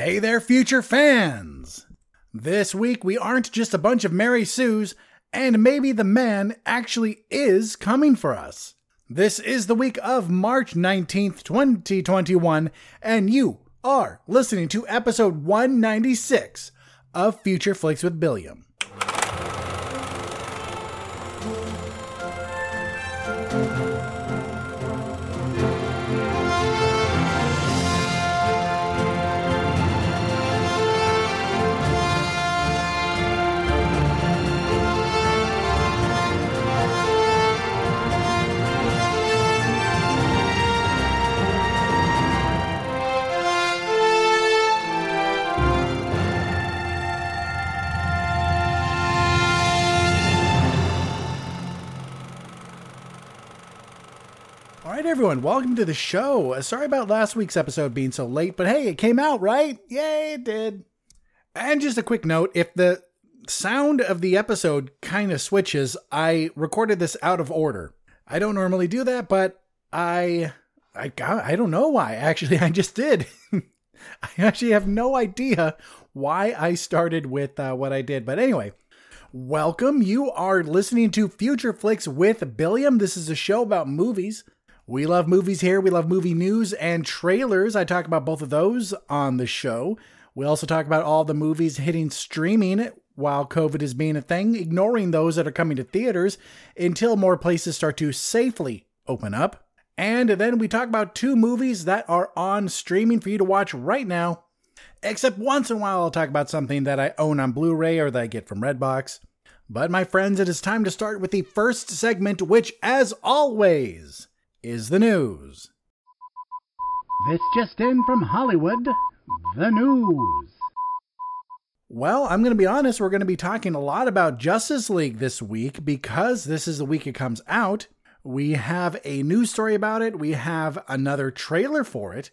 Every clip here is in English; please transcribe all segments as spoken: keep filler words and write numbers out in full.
Hey there, future fans! This week we aren't just a bunch of Mary Sues, and maybe the man actually is coming for us. This is the week of March nineteenth, twenty twenty-one, and you are listening to episode one ninety-six of Future Flicks with Billiam. Everyone, welcome to the show. Sorry about last week's episode being so late, but hey, it came out, right? Yay, it did. And just a quick note, if the sound of the episode kind of switches, I recorded this out of order. I don't normally do that, but I I I don't know why. Actually, I just did. I actually have no idea why I started with uh, what I did, but anyway. Welcome. You are listening to Future Flicks with Billiam. This is a show about movies. We love movies here. We love movie news and trailers. I talk about both of those on the show. We also talk about all the movies hitting streaming while COVID is being a thing, ignoring those that are coming to theaters until more places start to safely open up. And then we talk about two movies that are on streaming for you to watch right now. Except once in a while, I'll talk about something that I own on Blu-ray or that I get from Redbox. But my friends, it is time to start with the first segment, which, as always, is the news. This just in from Hollywood, the news. Well, I'm going to be honest, we're going to be talking a lot about Justice League this week because this is the week it comes out. We have a news story about it, we have another trailer for it,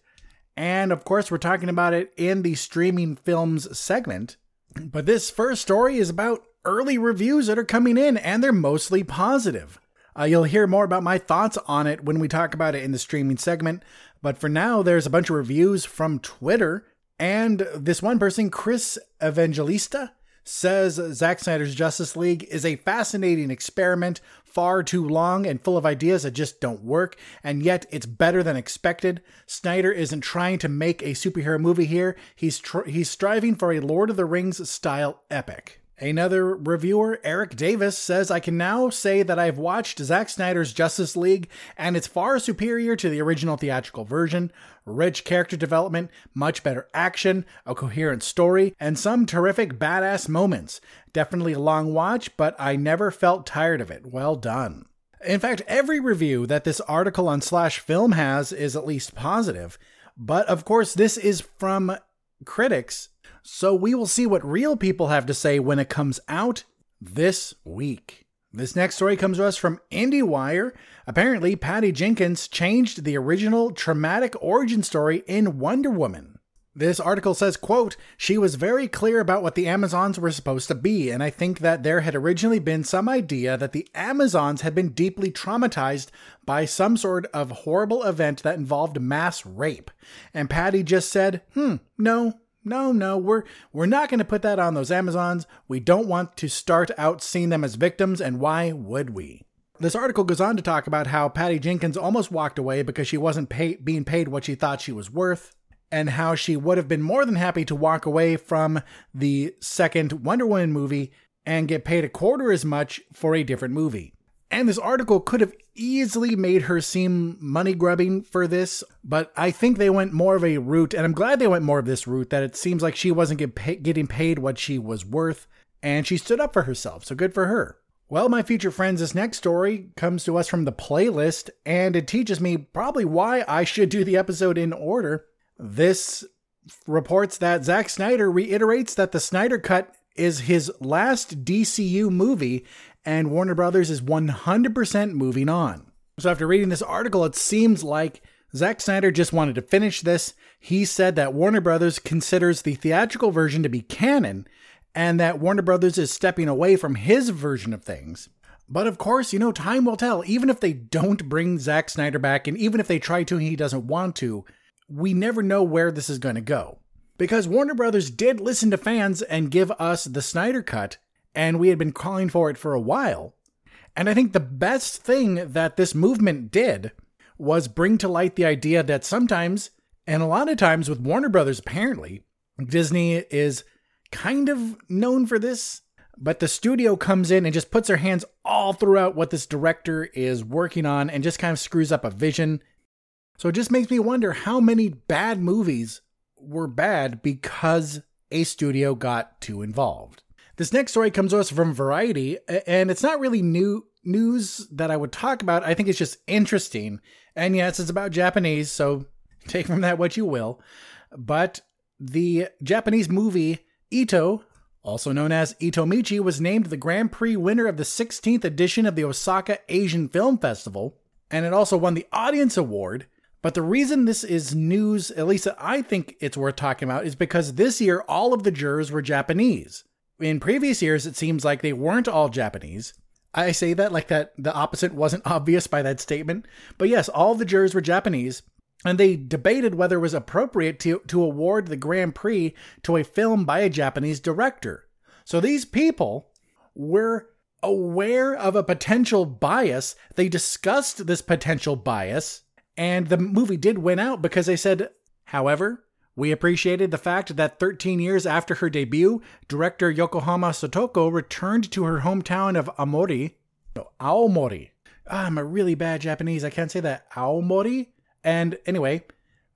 and of course we're talking about it in the streaming films segment. But this first story is about early reviews that are coming in, and they're mostly positive. Uh, you'll hear more about my thoughts on it when we talk about it in the streaming segment. But for now, there's a bunch of reviews from Twitter. And this one person, Chris Evangelista, says Zack Snyder's Justice League is a fascinating experiment, far too long and full of ideas that just don't work. And yet it's better than expected. Snyder isn't trying to make a superhero movie here. He's tr- he's striving for a Lord of the Rings style epic. Another reviewer, Eric Davis, says, I can now say that I've watched Zack Snyder's Justice League, and it's far superior to the original theatrical version. Rich character development, much better action, a coherent story, and some terrific badass moments. Definitely a long watch, but I never felt tired of it. Well done. In fact, every review that this article on Slash Film has is at least positive. But of course, this is from critics, so we will see what real people have to say when it comes out this week. This next story comes to us from IndieWire. Apparently, Patty Jenkins changed the original traumatic origin story in Wonder Woman. This article says, quote, she was very clear about what the Amazons were supposed to be, and I think that there had originally been some idea that the Amazons had been deeply traumatized by some sort of horrible event that involved mass rape. And Patty just said, hmm, no. No, no, we're we're not going to put that on those Amazons. We don't want to start out seeing them as victims, and why would we? This article goes on to talk about how Patty Jenkins almost walked away because she wasn't pay- being paid what she thought she was worth, and how she would have been more than happy to walk away from the second Wonder Woman movie and get paid a quarter as much for a different movie. And this article could have easily made her seem money grubbing for this, but I think they went more of a route, and I'm glad they went more of this route, that it seems like she wasn't get pay- getting paid what she was worth, and she stood up for herself, so good for her. Well, my future friends, this next story comes to us from The Playlist, and it teaches me probably why I should do the episode in order. This reports that Zack Snyder reiterates that the Snyder Cut is his last D C U movie, and Warner Brothers is one hundred percent moving on. So after reading this article, it seems like Zack Snyder just wanted to finish this. He said that Warner Brothers considers the theatrical version to be canon, and that Warner Brothers is stepping away from his version of things. But of course, you know, time will tell. Even if they don't bring Zack Snyder back, and even if they try to and he doesn't want to, we never know where this is going to go. because Warner Brothers did listen to fans and give us the Snyder Cut, and we had been calling for it for a while. And I think the best thing that this movement did was bring to light the idea that sometimes, and a lot of times with Warner Brothers apparently, Disney is kind of known for this, but the studio comes in and just puts their hands all throughout what this director is working on and just kind of screws up a vision. So it just makes me wonder how many bad movies were bad because a studio got too involved. This next story comes to us from Variety, and it's not really new news that I would talk about. I think it's just interesting. And yes, it's about Japanese, so take from that what you will. But the Japanese movie Ito, also known as Itomichi, was named the Grand Prix winner of the sixteenth edition of the Osaka Asian Film Festival, and it also won the Audience Award. But the reason this is news, at least I think it's worth talking about, is because this year all of the jurors were Japanese. In previous years, it seems like they weren't all Japanese. I say that like that the opposite wasn't obvious by that statement. But yes, all the jurors were Japanese, and they debated whether it was appropriate to, to award the Grand Prix to a film by a Japanese director. So these people were aware of a potential bias. They discussed this potential bias, and the movie did win out because they said, however, we appreciated the fact that thirteen years after her debut, director Yokohama Sotoko returned to her hometown of Aomori. No, Aomori. Ah, I'm a really bad Japanese. I can't say that. Aomori? And anyway,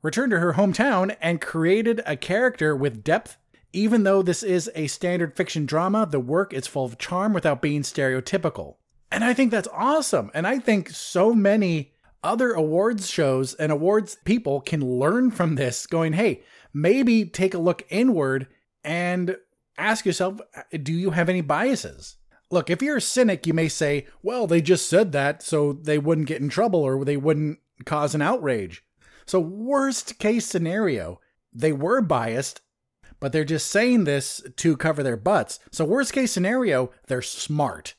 returned to her hometown and created a character with depth. Even though this is a standard fiction drama, the work is full of charm without being stereotypical. And I think that's awesome. And I think so many other awards shows and awards people can learn from this, going, hey, maybe take a look inward and ask yourself, do you have any biases? Look, if you're a cynic, you may say, well, they just said that so they wouldn't get in trouble or they wouldn't cause an outrage. So worst case scenario, they were biased, but they're just saying this to cover their butts. So worst case scenario, they're smart.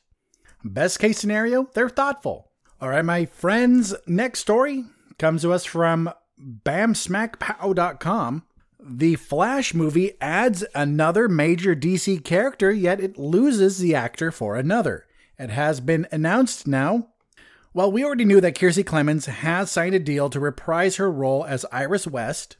Best case scenario, they're thoughtful. All right, my friends, next story comes to us from bam smack pow dot com. The Flash movie adds another major D C character, yet it loses the actor for another. It has been announced now. Well, we already knew that Kiersey Clemons has signed a deal to reprise her role as Iris West,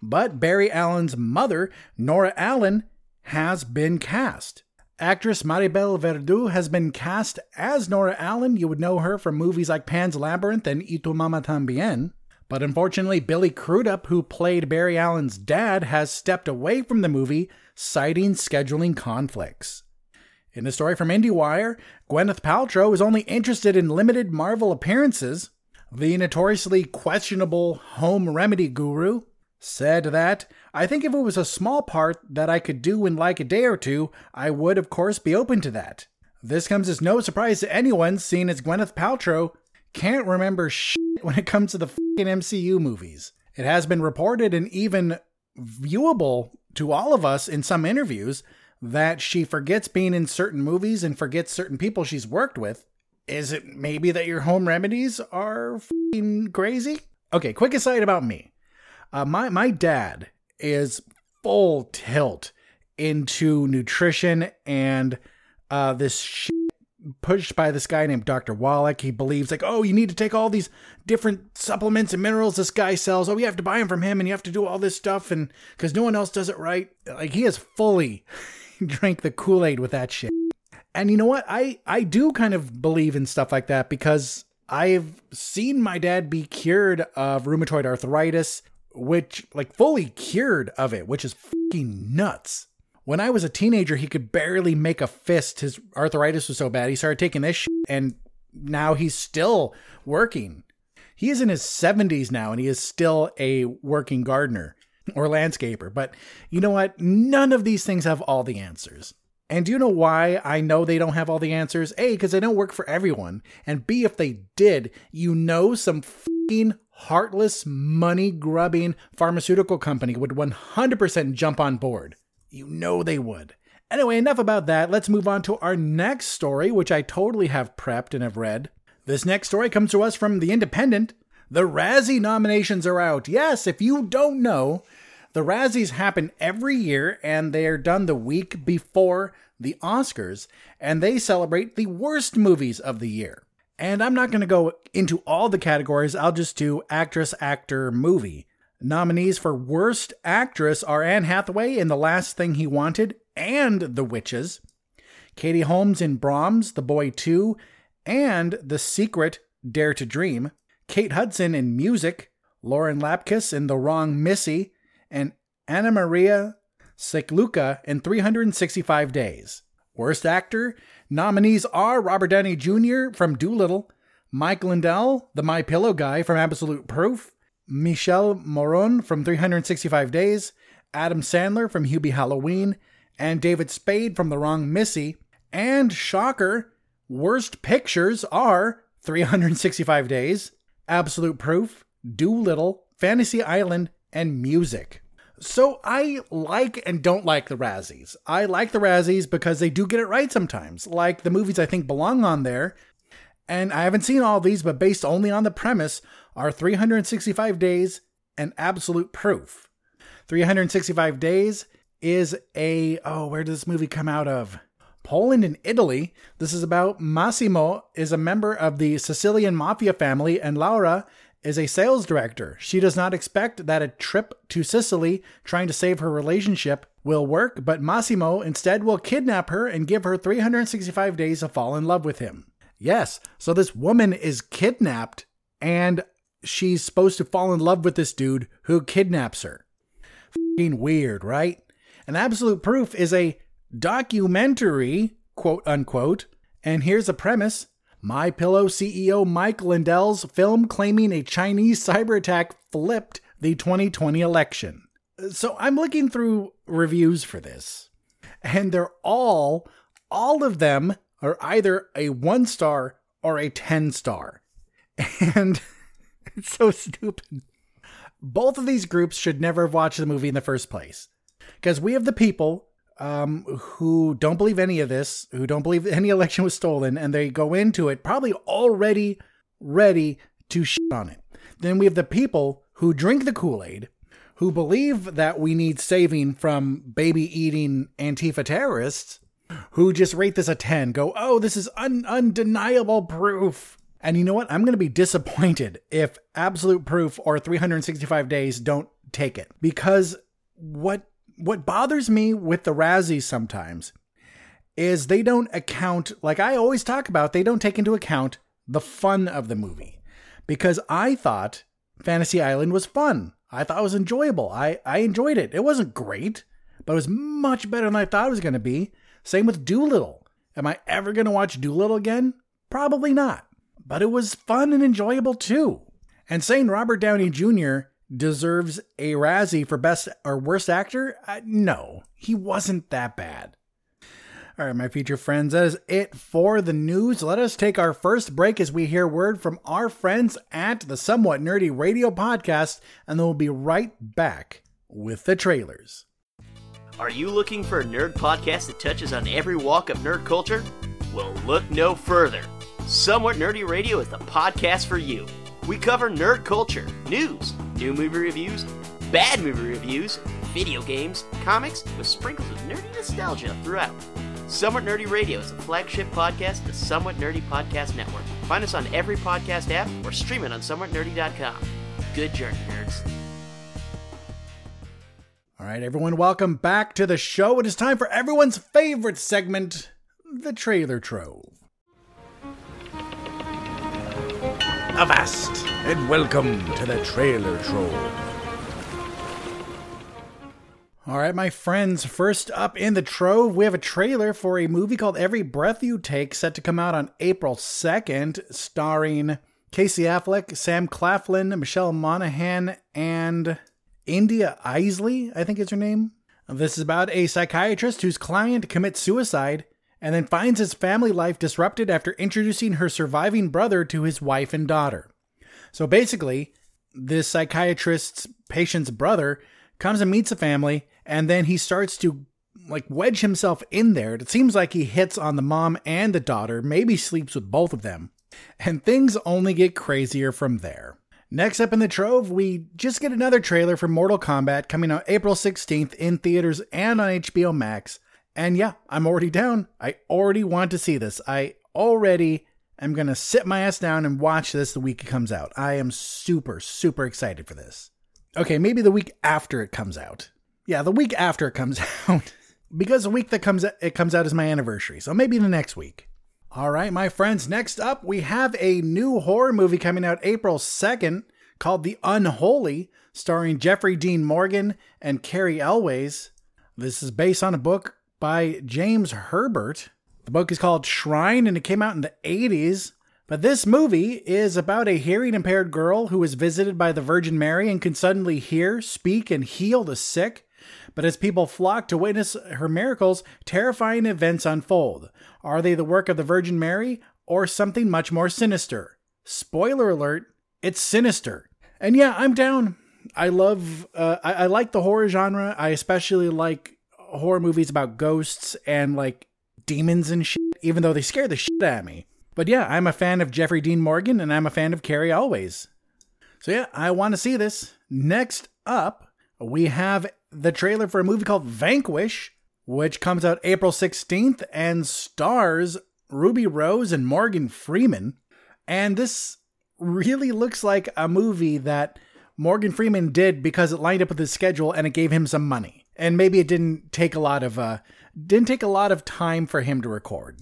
but Barry Allen's mother, Nora Allen, has been cast. Actress Maribel Verdú has been cast as Nora Allen. You would know her from movies like Pan's Labyrinth and Y Tu Mama Tambien. But unfortunately, Billy Crudup, who played Barry Allen's dad, has stepped away from the movie, citing scheduling conflicts. In a story from IndieWire, Gwyneth Paltrow is only interested in limited Marvel appearances. The notoriously questionable home remedy guru said that, I think if it was a small part that I could do in like a day or two, I would of course be open to that. This comes as no surprise to anyone, seeing as Gwyneth Paltrow can't remember shit when it comes to the fucking M C U movies. It has been reported and even viewable to all of us in some interviews that she forgets being in certain movies and forgets certain people she's worked with. Is it maybe that your home remedies are fucking crazy? Okay, quick aside about me. Uh, my, my dad is full tilt into nutrition and uh, this shit pushed by this guy named Doctor Wallach. He believes like, oh, you need to take all these different supplements and minerals this guy sells. Oh, you have to buy them from him and you have to do all this stuff and because no one else does it right. Like he has fully drank the Kool-Aid with that shit. And you know what? I, I do kind of believe in stuff like that because I've seen my dad be cured of rheumatoid arthritis, which like fully cured of it, which is fucking nuts. When I was a teenager, he could barely make a fist. His arthritis was so bad. He started taking this shit, and now he's still working. He is in his seventies now, and he is still a working gardener or landscaper. But you know what? None of these things have all the answers. And do you know why I know they don't have all the answers? A, because they don't work for everyone. And B, if they did, you know some fucking heartless, money-grubbing pharmaceutical company would one hundred percent jump on board. You know they would. Anyway, enough about that. Let's move on to our next story, which I totally have prepped and have read. This next story comes to us from The Independent. The Razzie nominations are out. Yes, if you don't know, The Razzies happen every year, and they are done the week before the Oscars, and they celebrate the worst movies of the year. And I'm not going to go into all the categories. I'll just do actress, actor, movie. Nominees for Worst Actress are Anne Hathaway in The Last Thing He Wanted and The Witches, Katie Holmes in Brahms, The Boy two, and The Secret, Dare to Dream, Kate Hudson in Music, Lauren Lapkus in The Wrong Missy, and Ana Maria Sicluca in three hundred sixty-five Days. Worst Actor nominees are Robert Downey Junior from Dolittle, Mike Lindell, the My Pillow guy from Absolute Proof, Michelle Moron from three hundred sixty-five Days, Adam Sandler from Hubie Halloween, and David Spade from The Wrong Missy. And shocker, worst pictures are three hundred sixty-five Days, Absolute Proof, Dolittle, Fantasy Island, and Music. So I like and don't like the Razzies. I like the Razzies because they do get it right sometimes, like the movies I think belong on there. And I haven't seen all these, but based only on the premise are three hundred sixty-five Days and Absolute Proof. three hundred sixty-five Days is a, oh, where did this movie come out of? Poland and Italy. This is about Massimo is a member of the Sicilian mafia family, and Laura is a sales director. She does not expect that a trip to Sicily trying to save her relationship will work, but Massimo instead will kidnap her and give her three hundred sixty-five days to fall in love with him. Yes, so this woman is kidnapped, and she's supposed to fall in love with this dude who kidnaps her. F***ing weird, right? And Absolute Proof is a documentary, quote unquote, and here's a premise. MyPillow C E O Mike Lindell's film claiming a Chinese cyber attack flipped the twenty twenty election. So I'm looking through reviews for this, and they're all, all of them are either a one star or a ten star. And it's so stupid. Both of these groups should never have watched the movie in the first place, because we have the people Um, who don't believe any of this, who don't believe any election was stolen, and they go into it probably already ready to shit on it. Then we have the people who drink the Kool-Aid, who believe that we need saving from baby-eating Antifa terrorists, who just rate this a ten, go, oh, this is un- undeniable proof. And you know what? I'm going to be disappointed if Absolute Proof or three hundred sixty-five Days don't take it. Because what What bothers me with the Razzies sometimes is they don't account, like I always talk about, they don't take into account the fun of the movie. Because I thought Fantasy Island was fun. I thought it was enjoyable. I, I enjoyed it. It wasn't great, but it was much better than I thought it was going to be. Same with Dolittle. Am I ever going to watch Dolittle again? Probably not. But it was fun and enjoyable too. And saying Robert Downey Junior deserves a Razzie for best or worst actor? Uh, no, he wasn't that bad. All right, my future friends, that is it for the news. Let us take our first break as we hear word from our friends at the Somewhat Nerdy Radio Podcast, and then we'll be right back with the trailers. Are you looking for a nerd podcast that touches on every walk of nerd culture? Well, look no further. Somewhat Nerdy Radio is the podcast for you. We cover nerd culture, news, new movie reviews, bad movie reviews, video games, comics, with sprinkles of nerdy nostalgia throughout. Somewhat Nerdy Radio is a flagship podcast, the Somewhat Nerdy Podcast Network. Find us on every podcast app or stream it on somewhat nerdy dot com. Good journey, nerds. All right, everyone, welcome back to the show. It is time for everyone's favorite segment, the Trailer Trove. Avast, and welcome to the Trailer Trove. All right, my friends, first up in the Trove, we have a trailer for a movie called Every Breath You Take, set to come out on April second, starring Casey Affleck, Sam Claflin, Michelle Monaghan, and India Isley, I think is her name. This is about a psychiatrist whose client commits suicide and then finds his family life disrupted after introducing her surviving brother to his wife and daughter. So basically, this psychiatrist's patient's brother comes and meets the family, and then he starts to like wedge himself in there. It seems like he hits on the mom and the daughter, maybe sleeps with both of them, and things only get crazier from there. Next up in the trove, we just get another trailer for Mortal Kombat coming out April sixteenth in theaters and on H B O Max. And yeah, I'm already down. I already want to see this. I already am going to sit my ass down and watch this the week it comes out. I am super, super excited for this. Okay, maybe the week after it comes out. Yeah, the week after it comes out. Because the week that comes it comes out is my anniversary, so maybe the next week. All right, my friends, next up, we have a new horror movie coming out April second called The Unholy, starring Jeffrey Dean Morgan and Carrie Elways. This is based on a book by James Herbert. The book is called Shrine, and it came out in the eighties. But this movie is about a hearing-impaired girl who is visited by the Virgin Mary and can suddenly hear, speak, and heal the sick. But as people flock to witness her miracles, terrifying events unfold. Are they the work of the Virgin Mary or something much more sinister? Spoiler alert, it's sinister. And yeah, I'm down. I love, uh, I, I like the horror genre. I especially like horror movies about ghosts and like demons and shit, even though they scare the shit out of me. But yeah, I'm a fan of Jeffrey Dean Morgan and I'm a fan of Carrie Elways. So yeah, I want to see this. Next up, we have the trailer for a movie called Vanquish, which comes out April sixteenth and stars Ruby Rose and Morgan Freeman. And this really looks like a movie that Morgan Freeman did because it lined up with his schedule and it gave him some money. And maybe it didn't take a lot of uh, didn't take a lot of time for him to record.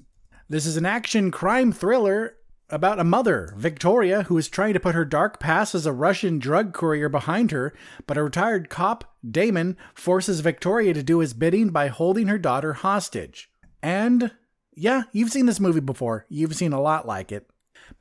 This is an action crime thriller about a mother, Victoria, who is trying to put her dark past as a Russian drug courier behind her, but a retired cop, Damon, forces Victoria to do his bidding by holding her daughter hostage. And yeah, you've seen this movie before. You've seen a lot like it.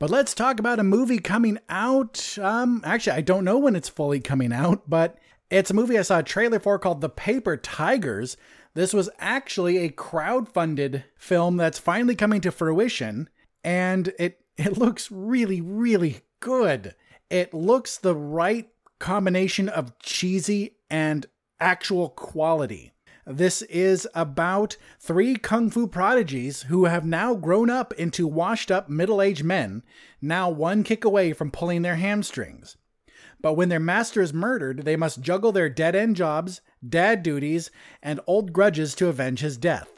But let's talk about a movie coming out. Um, actually, I don't know when it's fully coming out, but it's a movie I saw a trailer for called The Paper Tigers. This was actually a crowdfunded film that's finally coming to fruition, and it It looks really, really good. It looks the right combination of cheesy and actual quality. This is about three kung fu prodigies who have now grown up into washed-up middle-aged men, now one kick away from pulling their hamstrings. But when their master is murdered, they must juggle their dead-end jobs, dad duties, and old grudges to avenge his death.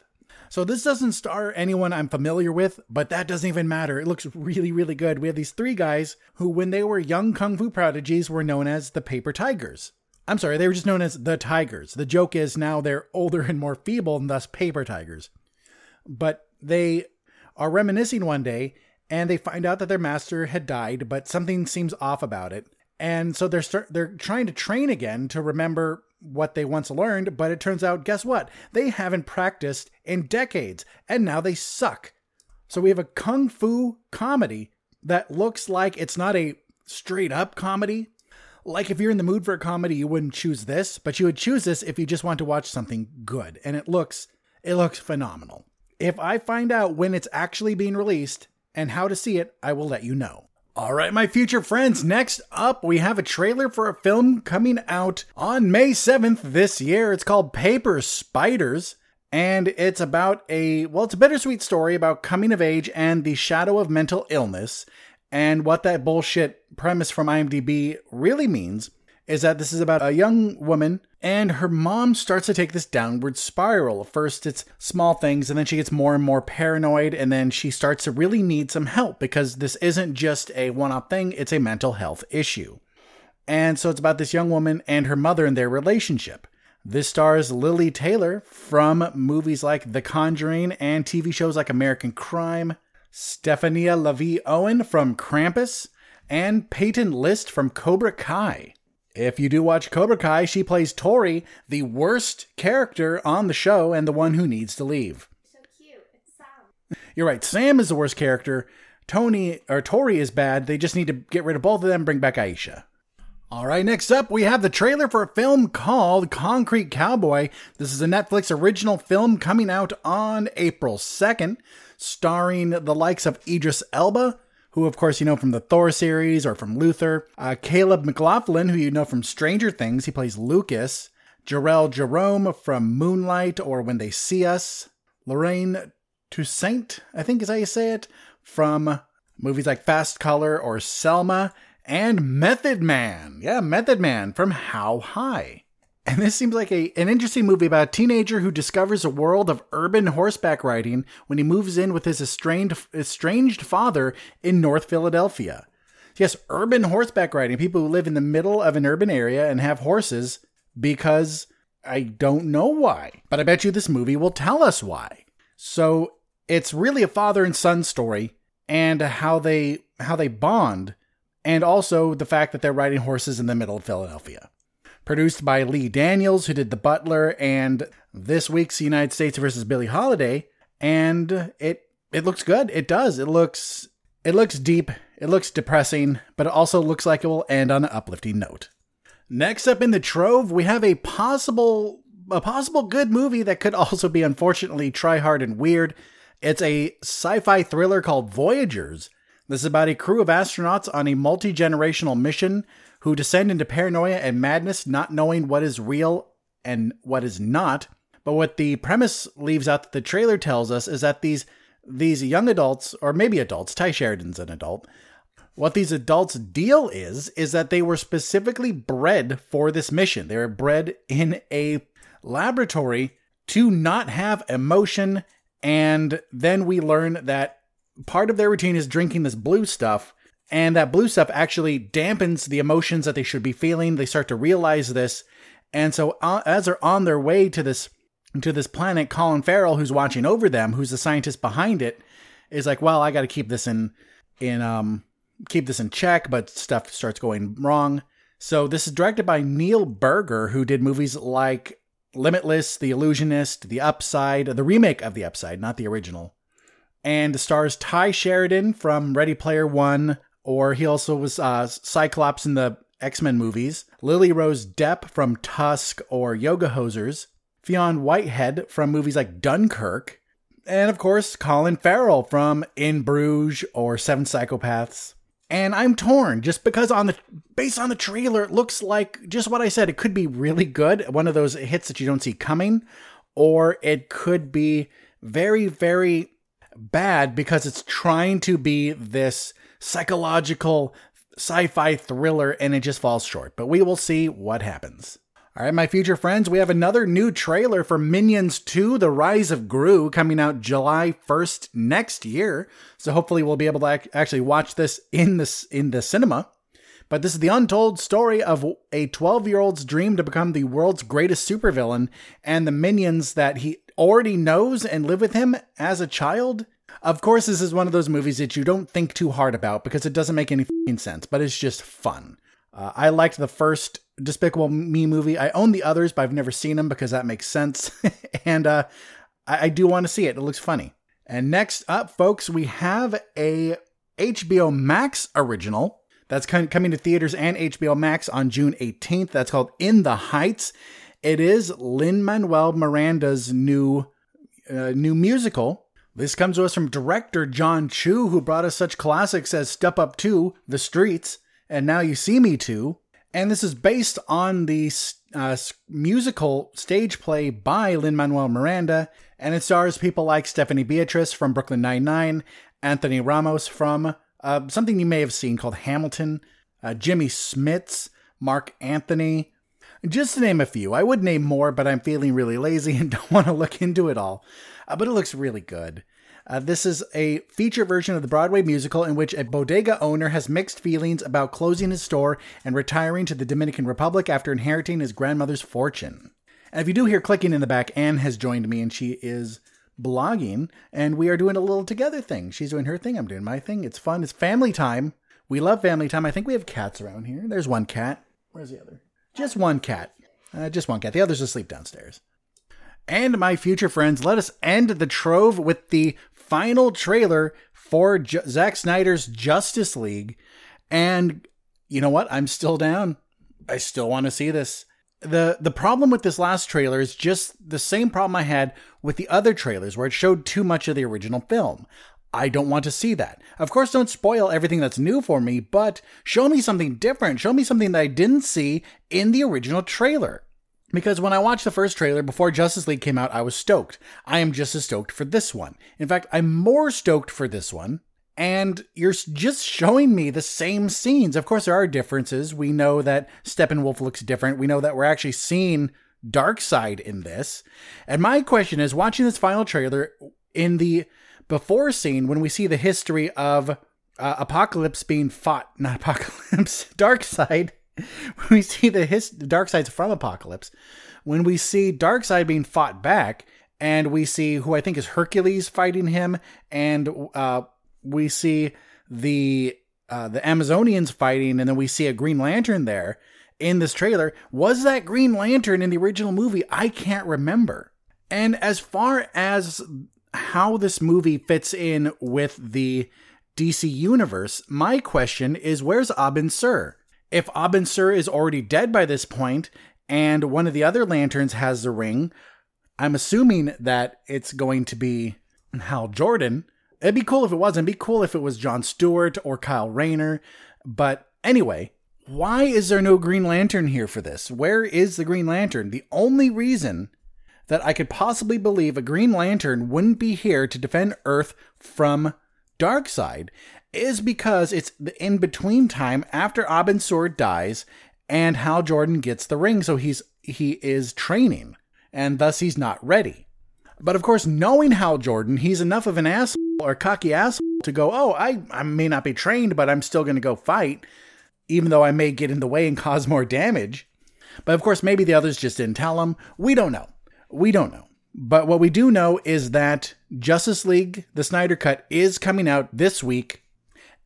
So this doesn't star anyone I'm familiar with, but that doesn't even matter. It looks really, really good. We have these three guys who, when they were young kung fu prodigies, were known as the Paper Tigers. I'm sorry, they were just known as the Tigers. The joke is now they're older and more feeble and thus Paper Tigers. But they are reminiscing one day and they find out that their master had died, but something seems off about it. And so they're start, they're trying to train again to remember what they once learned, but it turns out, guess what? They haven't practiced in decades, and now they suck. So we have a kung fu comedy that looks like it's not a straight-up comedy. Like, if you're in the mood for a comedy, you wouldn't choose this, but you would choose this if you just want to watch something good, and it looks it looks phenomenal. If I find out when it's actually being released and how to see it, I will let you know. All right, my future friends, next up, we have a trailer for a film coming out on May seventh this year. It's called Paper Spiders, and it's about a, well, it's a bittersweet story about coming of age and the shadow of mental illness. And what that bullshit premise from IMDb really means is that this is about a young woman and her mom starts to take this downward spiral. First, it's small things, and then she gets more and more paranoid, and then she starts to really need some help because this isn't just a one-off thing, it's a mental health issue. And so it's about this young woman and her mother and their relationship. This stars Lily Taylor from movies like The Conjuring and T V shows like American Crime, Stephania LaVie Owen from Krampus, and Peyton List from Cobra Kai. If you do watch Cobra Kai, she plays Tori, the worst character on the show and the one who needs to leave. So cute. It's Sam. You're right. Sam is the worst character. Tony or Tori is bad. They just need to get rid of both of them, bring back Aisha. All right, next up, we have the trailer for a film called Concrete Cowboy. This is a Netflix original film coming out on April second, starring the likes of Idris Elba, who, of course, you know from the Thor series or from Luther. Uh, Caleb McLaughlin, who you know from Stranger Things. He plays Lucas. Jarrell Jerome from Moonlight or When They See Us. Lorraine Toussaint, I think is how you say it, from movies like Fast Color or Selma. and Method Man. Yeah, Method Man from How High. And this seems like a, an interesting movie about a teenager who discovers a world of urban horseback riding when he moves in with his estranged, estranged father in North Philadelphia. Yes, urban horseback riding. People who live in the middle of an urban area and have horses because I don't know why. But I bet you this movie will tell us why. So it's really a father and son story and how they how they bond. And also the fact that they're riding horses in the middle of Philadelphia. Produced by Lee Daniels, who did The Butler and this week's United States versus Billie Holiday, and it it looks good. It does. It looks it looks deep. It looks depressing, but it also looks like it will end on an uplifting note. Next up in the trove, we have a possible a possible good movie that could also be unfortunately try hard and weird. It's a sci-fi thriller called Voyagers. This is about a crew of astronauts on a multi-generational mission who descend into paranoia and madness, not knowing what is real and what is not. But what the premise leaves out that the trailer tells us is that these these young adults, or maybe adults, Ty Sheridan's an adult, what these adults' deal is, is that they were specifically bred for this mission. They were bred in a laboratory to not have emotion, and then we learn that part of their routine is drinking this blue stuff, and that blue stuff actually dampens the emotions that they should be feeling. They start to realize this, and so uh, as they're on their way to this to this planet, Colin Farrell, who's watching over them, who's the scientist behind it, is like, "Well, I got to keep this in in um keep this in check," but stuff starts going wrong. So this is directed by Neil Berger, who did movies like Limitless, The Illusionist, The Upside, the remake of The Upside, not the original. And stars Ty Sheridan from Ready Player One, or he also was uh, Cyclops in the X-Men movies. Lily Rose Depp from Tusk or Yoga Hosers. Fionn Whitehead from movies like Dunkirk. And of course, Colin Farrell from In Bruges or Seven Psychopaths. And I'm torn just because on the based on the trailer, it looks like just what I said. It could be really good, one of those hits that you don't see coming. Or it could be very, very bad because it's trying to be this psychological sci-fi thriller and it just falls short. But we will see what happens. All right, my future friends, we have another new trailer for Minions two, The Rise of Gru, coming out July first next year. So hopefully we'll be able to ac- actually watch this in, this in the cinema. But this is the untold story of a twelve-year-old's dream to become the world's greatest supervillain and the minions that he already knows and live with him as a child. Of course, this is one of those movies that you don't think too hard about because it doesn't make any f***ing sense, but it's just fun. Uh, I liked the first Despicable Me movie. I own the others, but I've never seen them because that makes sense. and uh, I-, I do want to see it. It looks funny. And next up, folks, we have a H B O Max original that's coming to theaters and H B O Max on June eighteenth. That's called In the Heights. It is Lin-Manuel Miranda's new uh, new musical. This comes to us from director John Chu, who brought us such classics as Step Up two, The Streets, and Now You See Me two. And this is based on the uh, musical stage play by Lin-Manuel Miranda, and it stars people like Stephanie Beatriz from Brooklyn Nine-Nine, Anthony Ramos from uh, something you may have seen called Hamilton, uh, Jimmy Smits, Mark Anthony. Just to name a few. I would name more, but I'm feeling really lazy and don't want to look into it all. Uh, but it looks really good. Uh, this is a feature version of the Broadway musical in which a bodega owner has mixed feelings about closing his store and retiring to the Dominican Republic after inheriting his grandmother's fortune. And if you do hear clicking in the back, Anne has joined me and she is blogging. And we are doing a little together thing. She's doing her thing. I'm doing my thing. It's fun. It's family time. We love family time. I think we have cats around here. There's one cat. Where's the other? Just one cat. Uh, just one cat. The other's asleep downstairs. And my future friends, let us end the trove with the final trailer for J- Zack Snyder's Justice League. And you know what? I'm still down. I still want to see this. The The problem with this last trailer is just the same problem I had with the other trailers where it showed too much of the original film. I don't want to see that. Of course, don't spoil everything that's new for me, but show me something different. Show me something that I didn't see in the original trailer. Because when I watched the first trailer before Justice League came out, I was stoked. I am just as stoked for this one. In fact, I'm more stoked for this one. and you're just showing me the same scenes. Of course, there are differences. We know that Steppenwolf looks different. We know that we're actually seeing Darkseid in this. And my question is, watching this final trailer, in the before scene, when we see the history of uh, Apocalypse being fought, not Apocalypse, Darkseid, when we see the his- Darkseid's from Apocalypse, when we see Darkseid being fought back, and we see who I think is Hercules fighting him, and uh, we see the uh, the Amazonians fighting, and then we see a Green Lantern there in this trailer. Was that Green Lantern in the original movie? I can't remember. And as far as how this movie fits in with the D C universe, my question is, where's Abin Sur? If Abin Sur is already dead by this point, and one of the other lanterns has the ring, I'm assuming that it's going to be Hal Jordan. It'd be cool if it wasn't. It'd be cool if it was Jon Stewart or Kyle Rayner. But anyway, why is there no Green Lantern here for this? Where is the Green Lantern? The only reason that I could possibly believe a Green Lantern wouldn't be here to defend Earth from Darkseid is because it's the in-between time after Abin Sur dies and Hal Jordan gets the ring, so he's he is training, and thus he's not ready. But of course, knowing Hal Jordan, he's enough of an asshole or cocky asshole to go, oh, I, I may not be trained, but I'm still going to go fight, even though I may get in the way and cause more damage. But of course, maybe the others just didn't tell him. We don't know. We don't know. But what we do know is that Justice League, the Snyder Cut, is coming out this week.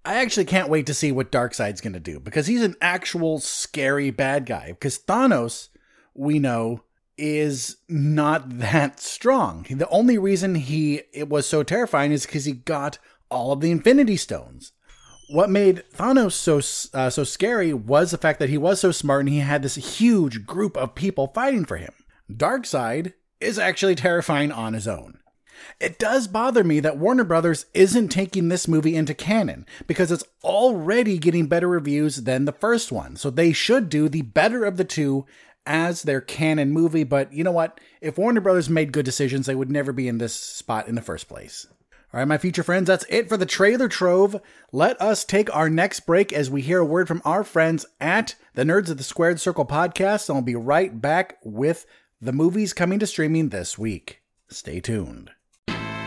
I actually can't wait to see what Darkseid's going to do, because he's an actual scary bad guy. Because Thanos, we know, is not that strong. The only reason he it was so terrifying is because he got all of the Infinity Stones. What made Thanos so uh, so scary was the fact that he was so smart and he had this huge group of people fighting for him. Darkseid is actually terrifying on his own. It does bother me that Warner Brothers isn't taking this movie into canon, because it's already getting better reviews than the first one. So they should do the better of the two as their canon movie. But you know what? If Warner Brothers made good decisions, they would never be in this spot in the first place. All right, my future friends, that's it for the Trailer Trove. Let us take our next break as we hear a word from our friends at the Nerds of the Squared Circle podcast. And I'll be right back with the movies coming to streaming this week. Stay tuned.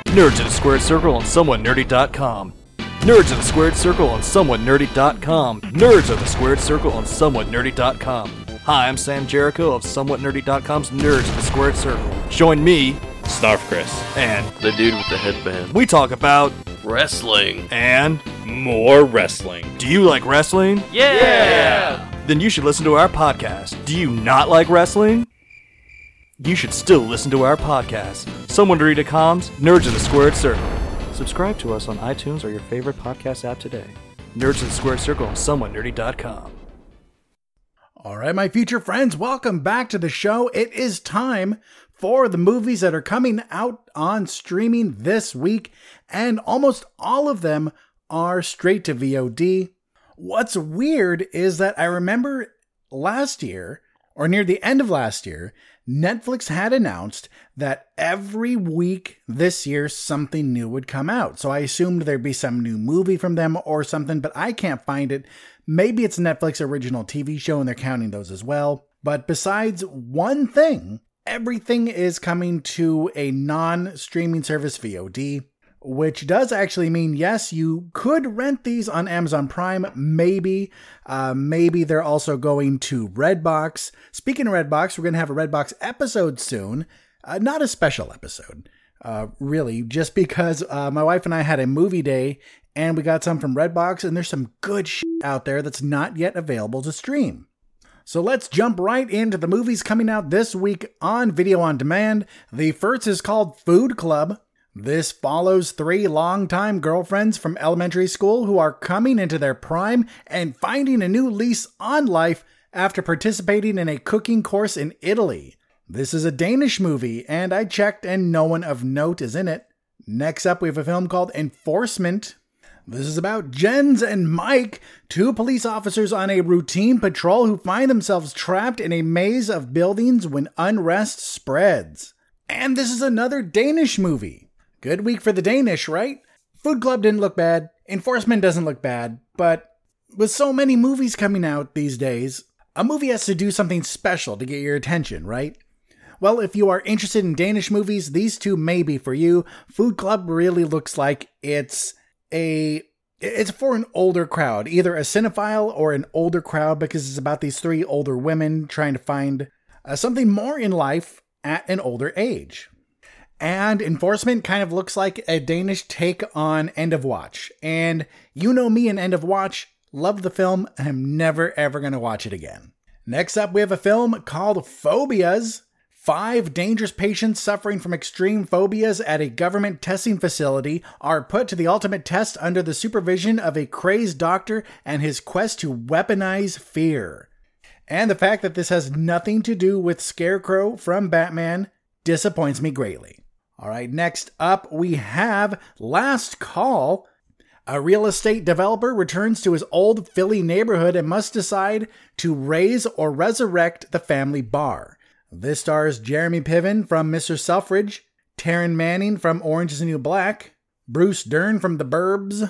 Nerds of the Squared Circle on somewhat nerdy dot com. Nerds of the Squared Circle on somewhat nerdy dot com. Nerds of the Squared Circle on somewhat nerdy dot com. Hi, I'm Sam Jericho of somewhat nerdy dot com's Nerds of the Squared Circle. Join me, Snarf Chris, and the dude with the headband. We talk about wrestling and more wrestling. Do you like wrestling? Yeah! yeah! Then you should listen to our podcast. Do you not like wrestling? You should still listen to our podcast, somewhat nerdy dot com's Nerds of the Squared Circle. Subscribe to us on iTunes or your favorite podcast app today. Nerds of the Squared Circle on somewhat nerdy dot com. All right, my future friends, welcome back to the show. It is time for the movies that are coming out on streaming this week, and almost all of them are straight to V O D. What's weird is that I remember last year, or near the end of last year, Netflix had announced that every week this year something new would come out. So I assumed there'd be some new movie from them or something, but I can't find it. Maybe it's a Netflix original T V show and they're counting those as well. But besides one thing, everything is coming to a non-streaming service, V O D, which does actually mean, yes, you could rent these on Amazon Prime, maybe. Uh, maybe they're also going to Redbox. Speaking of Redbox, we're going to have a Redbox episode soon. Uh, not a special episode, uh, really, just because uh, my wife and I had a movie day, and we got some from Redbox, and there's some good shit out there that's not yet available to stream. So let's jump right into the movies coming out this week on Video On Demand. The first is called Food Club. This follows three longtime girlfriends from elementary school who are coming into their prime and finding a new lease on life after participating in a cooking course in Italy. This is a Danish movie, and I checked and no one of note is in it. Next up, we have a film called Enforcement. This is about Jens and Mike, two police officers on a routine patrol who find themselves trapped in a maze of buildings when unrest spreads. And this is another Danish movie. Good week for the Danish, right? Food Club didn't look bad. Enforcement doesn't look bad. But with so many movies coming out these days, a movie has to do something special to get your attention, right? Well, if you are interested in Danish movies, these two may be for you. Food Club really looks like it's a... It's for an older crowd, either a cinephile or an older crowd, because it's about these three older women trying to find uh, something more in life at an older age. And Enforcement kind of looks like a Danish take on End of Watch. And you know me and End of Watch, love the film, and I'm never ever going to watch it again. Next up, we have a film called Phobias. Five dangerous patients suffering from extreme phobias at a government testing facility are put to the ultimate test under the supervision of a crazed doctor and his quest to weaponize fear. And the fact that this has nothing to do with Scarecrow from Batman disappoints me greatly. All right, next up we have Last Call. A real estate developer returns to his old Philly neighborhood and must decide to raise or resurrect the family bar. This stars Jeremy Piven from Mister Selfridge, Taryn Manning from Orange is the New Black, Bruce Dern from The Burbs,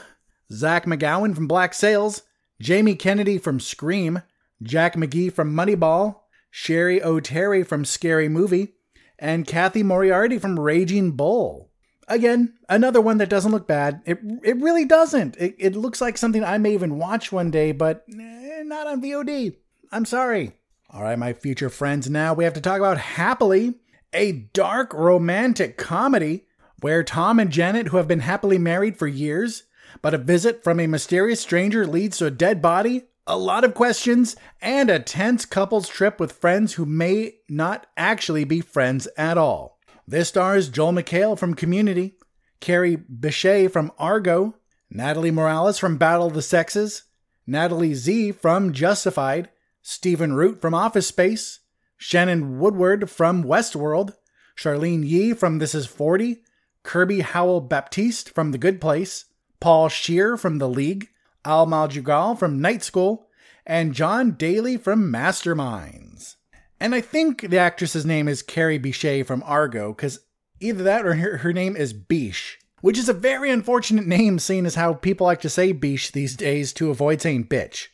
Zach McGowan from Black Sails, Jamie Kennedy from Scream, Jack McGee from Moneyball, Sherry O'Terry from Scary Movie, and Kathy Moriarty from Raging Bull. Again, another one that doesn't look bad. It it really doesn't. It, it looks like something I may even watch one day, but eh, not on V O D. I'm sorry. All right, my future friends, now we have to talk about Happily, a dark romantic comedy where Tom and Janet, who have been happily married for years, but a visit from a mysterious stranger leads to a dead body, a lot of questions, and a tense couple's trip with friends who may not actually be friends at all. This stars Joel McHale from Community, Carrie Bechet from Argo, Natalie Morales from Battle of the Sexes, Natalie Z from Justified, Stephen Root from Office Space, Shannon Woodward from Westworld, Charlene Yee from This Is forty, Kirby Howell-Baptiste from The Good Place, Paul Scheer from The League, Al Maljugal from Night School, and John Daly from Masterminds. And I think the actress's name is Carrie Bechet from Argo, because either that or her, her name is Biche, which is a very unfortunate name, seeing as how people like to say Biche these days to avoid saying bitch.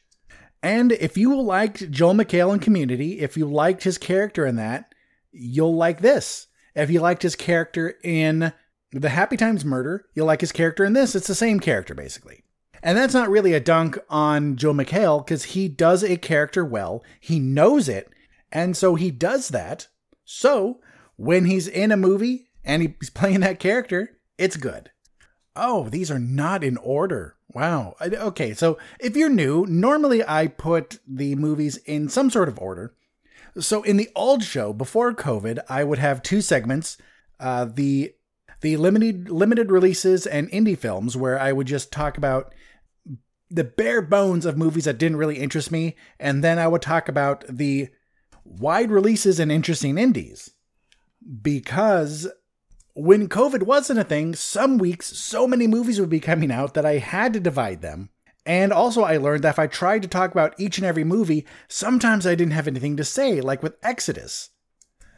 And if you liked Joel McHale in Community, if you liked his character in that, you'll like this. If you liked his character in The Happy Times Murder, you'll like his character in this. It's the same character, basically. And that's not really a dunk on Joel McHale, because he does a character well. He knows it. And so he does that. So when he's in a movie and he's playing that character, it's good. Oh, these are not in order. Wow. Okay, so if you're new, normally I put the movies in some sort of order. So in the old show, before COVID, I would have two segments, uh, the the limited limited releases and indie films, where I would just talk about the bare bones of movies that didn't really interest me, and then I would talk about the wide releases and interesting indies. Because when COVID wasn't a thing, some weeks, so many movies would be coming out that I had to divide them. And also I learned that if I tried to talk about each and every movie, sometimes I didn't have anything to say, like with Exodus.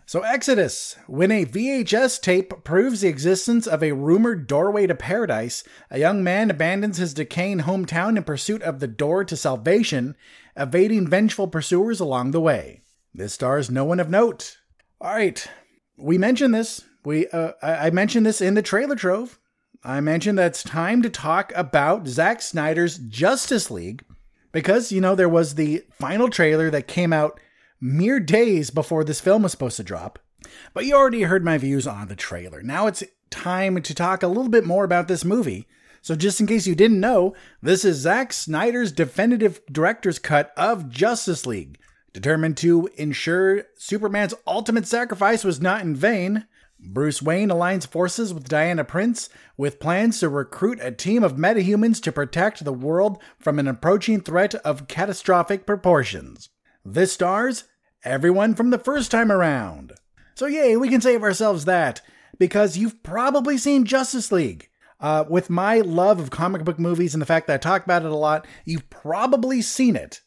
So Exodus, when a V H S tape proves the existence of a rumored doorway to paradise, a young man abandons his decaying hometown in pursuit of the door to salvation, evading vengeful pursuers along the way. This stars no one of note. All right, we mentioned this. We uh, I mentioned this in the Trailer Trove. I mentioned that it's time to talk about Zack Snyder's Justice League because, you know, there was the final trailer that came out mere days before this film was supposed to drop. But you already heard my views on the trailer. Now it's time to talk a little bit more about this movie. So just in case you didn't know, this is Zack Snyder's definitive director's cut of Justice League. Determined to ensure Superman's ultimate sacrifice was not in vain, Bruce Wayne aligns forces with Diana Prince with plans to recruit a team of metahumans to protect the world from an approaching threat of catastrophic proportions. This stars everyone from the first time around. So yay, we can save ourselves that, because you've probably seen Justice League. Uh, with my love of comic book movies and the fact that I talk about it a lot, you've probably seen it.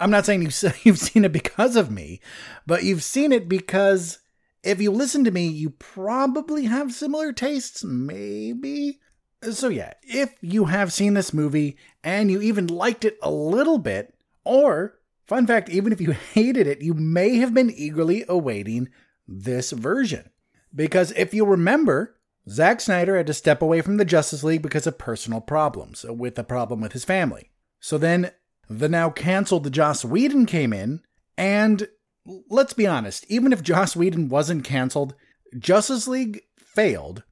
I'm not saying you've seen it because of me, but you've seen it because... if you listen to me, you probably have similar tastes, maybe? So yeah, if you have seen this movie and you even liked it a little bit, or, fun fact, even if you hated it, you may have been eagerly awaiting this version. Because if you remember, Zack Snyder had to step away from the Justice League because of personal problems, with a problem with his family. So then, the now cancelled Joss Whedon came in, and let's be honest, even if Joss Whedon wasn't cancelled, Justice League failed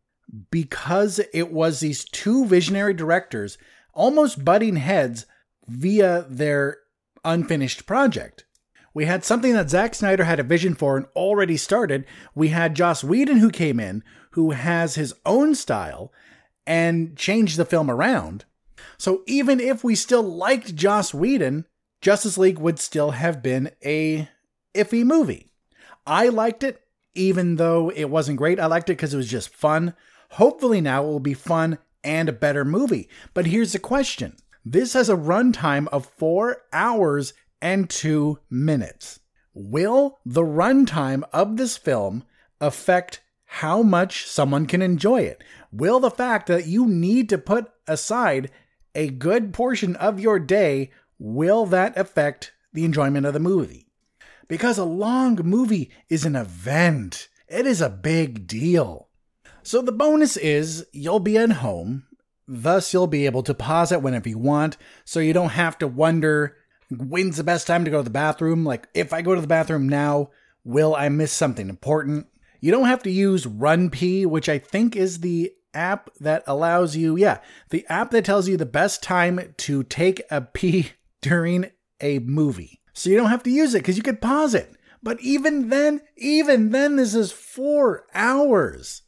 because it was these two visionary directors almost butting heads via their unfinished project. We had something that Zack Snyder had a vision for and already started. We had Joss Whedon who came in, who has his own style, and changed the film around. So even if we still liked Joss Whedon, Justice League would still have been a iffy movie. I liked it, even though it wasn't great. I liked it because it was just fun. Hopefully now it will be fun and a better movie. But here's the question. This has a runtime of four hours and two minutes. Will the runtime of this film affect how much someone can enjoy it? Will the fact that you need to put aside a good portion of your day, will that affect the enjoyment of the movie? Because a long movie is an event. It is a big deal. So the bonus is you'll be at home, thus you'll be able to pause it whenever you want, so you don't have to wonder, when's the best time to go to the bathroom? Like, if I go to the bathroom now, will I miss something important? You don't have to use RunPee, which I think is the app that allows you, yeah, the app that tells you the best time to take a pee during a movie. So you don't have to use it because you could pause it. But even then, even then, this is four hours.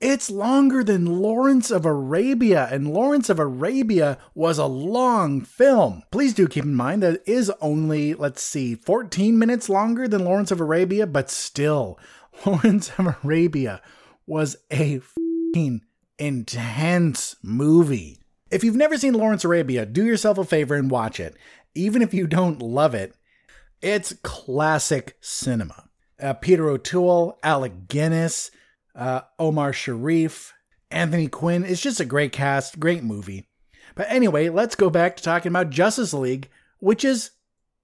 It's longer than Lawrence of Arabia, and Lawrence of Arabia was a long film. Please do keep in mind that it is only, let's see, fourteen minutes longer than Lawrence of Arabia, but still, Lawrence of Arabia was a f***ing intense movie. If you've never seen Lawrence of Arabia, do yourself a favor and watch it. Even if you don't love it, it's classic cinema. Uh, Peter O'Toole, Alec Guinness, uh, Omar Sharif, Anthony Quinn. It's just a great cast, great movie. But anyway, let's go back to talking about Justice League, which is,